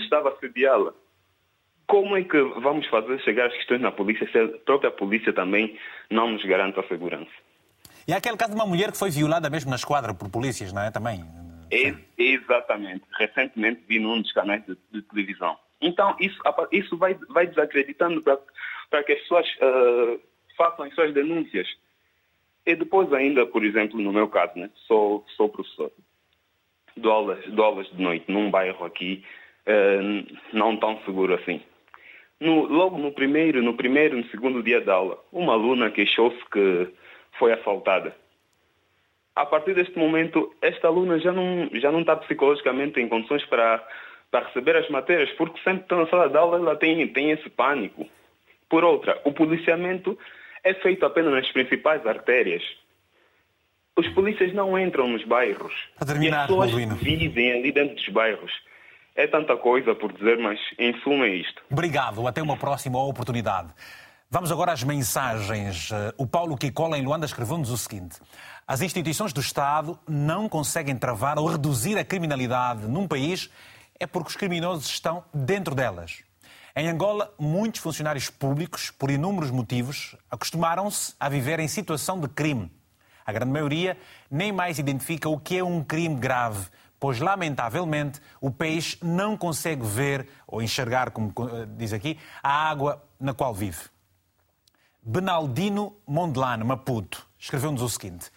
estava a sediá-la. Como é que vamos fazer chegar as questões na polícia se a própria polícia também não nos garante a segurança? E há aquele caso de uma mulher que foi violada mesmo na esquadra por polícias, não é? Também. Exatamente. Recentemente vi num dos canais de televisão. Então, isso vai desacreditando para que as pessoas façam as suas denúncias. E depois ainda, por exemplo, no meu caso, né? Sou professor. Dou aulas de noite num bairro aqui não tão seguro assim. Logo no segundo dia de aula, uma aluna queixou-se que foi assaltada. A partir deste momento, esta aluna já não está psicologicamente em condições para receber as matérias, porque sempre que está na sala de aula ela tem esse pânico. Por outra, o policiamento é feito apenas nas principais artérias. Os polícias não entram nos bairros. As pessoas vivem ali dentro dos bairros. É tanta coisa por dizer, mas em suma é isto. Obrigado. Até uma próxima oportunidade. Vamos agora às mensagens. O Paulo Kikola, em Luanda, escreveu-nos o seguinte. As instituições do Estado não conseguem travar ou reduzir a criminalidade num país é porque os criminosos estão dentro delas. Em Angola, muitos funcionários públicos, por inúmeros motivos, acostumaram-se a viver em situação de crime. A grande maioria nem mais identifica o que é um crime grave, pois, lamentavelmente, o país não consegue ver ou enxergar, como diz aqui, a água na qual vive. Benaldino Mondelano, Maputo, escreveu-nos o seguinte.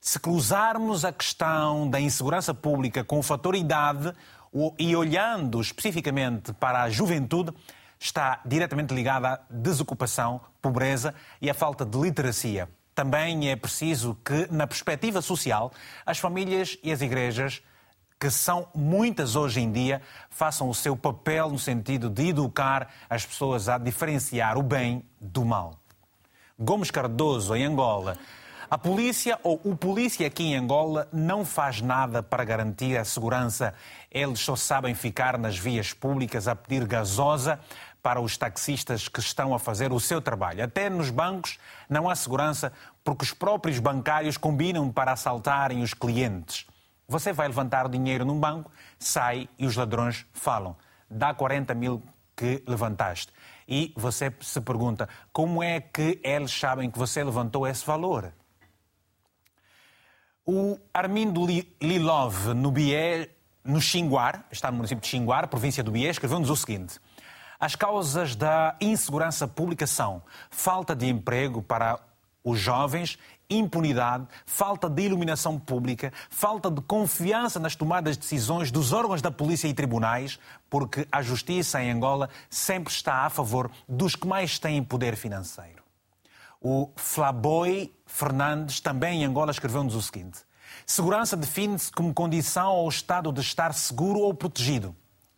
Se cruzarmos a questão da insegurança pública com o fator idade e olhando especificamente para a juventude, está diretamente ligada à desocupação, pobreza e à falta de literacia. Também é preciso que, na perspectiva social, as famílias e as igrejas, que são muitas hoje em dia, façam o seu papel no sentido de educar as pessoas a diferenciar o bem do mal. Gomes Cardoso, em Angola. A polícia ou o polícia aqui em Angola não faz nada para garantir a segurança. Eles só sabem ficar nas vias públicas a pedir gasosa para os taxistas que estão a fazer o seu trabalho. Até nos bancos não há segurança porque os próprios bancários combinam para assaltarem os clientes. Você vai levantar dinheiro num banco, sai e os ladrões falam. Dá 40 mil que levantaste. E você se pergunta, como é que eles sabem que você levantou esse valor? O Armindo Lilove, no Bié, no Xinguar, está no município de Xinguar, província do Bié, escreveu-nos o seguinte: as causas da insegurança pública são falta de emprego para os jovens, impunidade, falta de iluminação pública, falta de confiança nas tomadas de decisões dos órgãos da polícia e tribunais, porque a justiça em Angola sempre está a favor dos que mais têm poder financeiro. O Flaboi Fernandes, também em Angola, escreveu-nos o seguinte: segurança define-se como condição ao Estado de estar seguro ou protegido.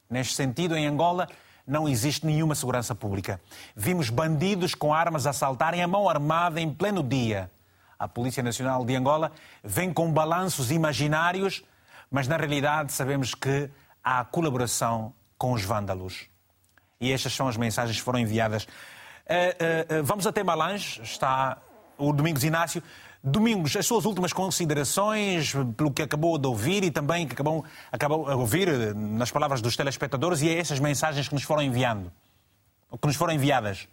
Neste sentido, em Angola, não existe nenhuma segurança pública. Vimos bandidos com armas assaltarem a mão armada em pleno dia. A Polícia Nacional de Angola vem com balanços imaginários, mas na realidade sabemos que há colaboração com os vândalos. E estas são as mensagens que foram enviadas. Vamos até Malanje, está o Domingos Inácio. Domingos, as suas últimas considerações pelo que acabou de ouvir e também que acabou de ouvir nas palavras dos telespectadores e a essas mensagens que nos foram enviando, que nos foram enviadas.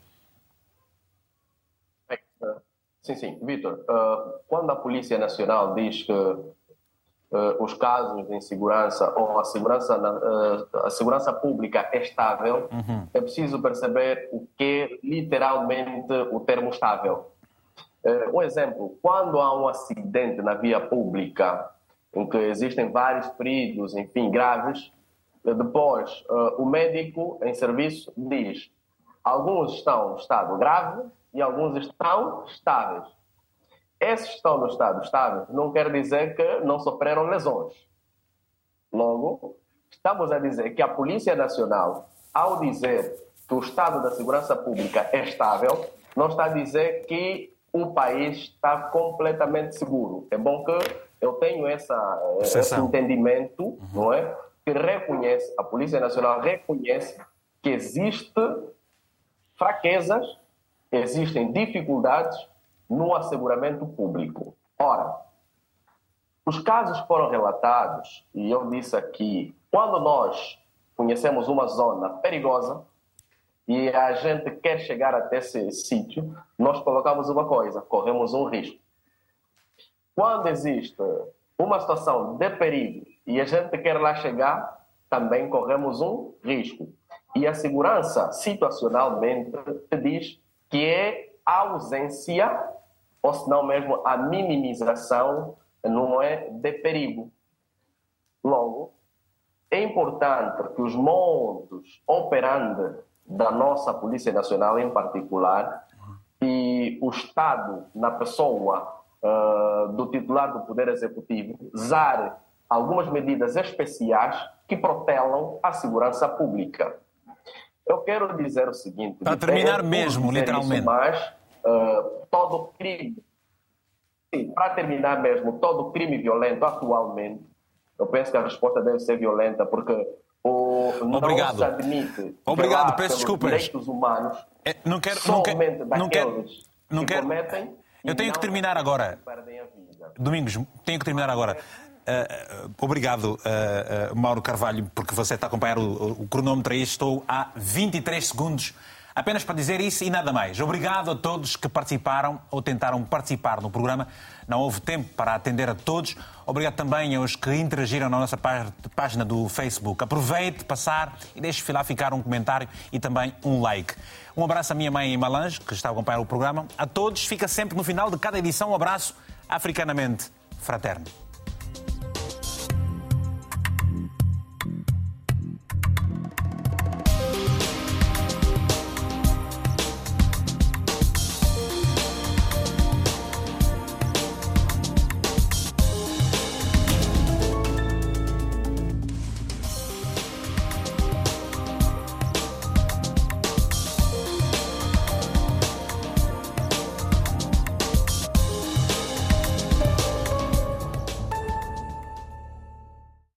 Sim, Vítor. Quando a Polícia Nacional diz que os casos de insegurança ou a segurança pública é estável, é preciso perceber o que é literalmente o termo estável. Um exemplo, quando há um acidente na via pública, em que existem vários feridos, enfim, graves, depois o médico em serviço diz: alguns estão no estado grave e alguns estão estáveis. Esses estão no estado estável não quer dizer que não sofreram lesões. Logo, estamos a dizer que a Polícia Nacional, ao dizer que o estado da segurança pública é estável, não está a dizer que o país está completamente seguro. É bom que eu tenho esse entendimento, não é? Que reconhece, a Polícia Nacional reconhece que existem fraquezas, existem dificuldades no asseguramento público. Ora, os casos foram relatados, e eu disse aqui, quando nós conhecemos uma zona perigosa, e a gente quer chegar até esse sítio, nós colocamos uma coisa, corremos um risco. Quando existe uma situação de perigo e a gente quer lá chegar, também corremos um risco. E a segurança situacionalmente te diz que é a ausência, ou se não mesmo a minimização, não é, de perigo. Logo, é importante que os modos operandi da nossa Polícia Nacional em particular e o Estado na pessoa do titular do Poder Executivo zare algumas medidas especiais que protelam a segurança pública. Eu quero dizer o seguinte... Para terminar mesmo, literalmente. Para terminar mesmo, todo crime violento atualmente, eu penso que a resposta deve ser violenta, porque... Obrigado. Não se admite. Obrigado, peço desculpas. Direitos humanos não quero cometem. Eu tenho que terminar agora. Domingos, tenho que terminar agora. Obrigado, Mauro Carvalho, porque você está a acompanhar o cronómetro aí. Estou há 23 segundos apenas para dizer isso e nada mais. Obrigado a todos que participaram ou tentaram participar no programa. Não houve tempo para atender a todos. Obrigado também aos que interagiram na nossa página do Facebook. Aproveite, passar e deixe lá ficar um comentário e também um like. Um abraço à minha mãe em Malanje, que está a acompanhar o programa. A todos, fica sempre no final de cada edição um abraço africanamente fraterno.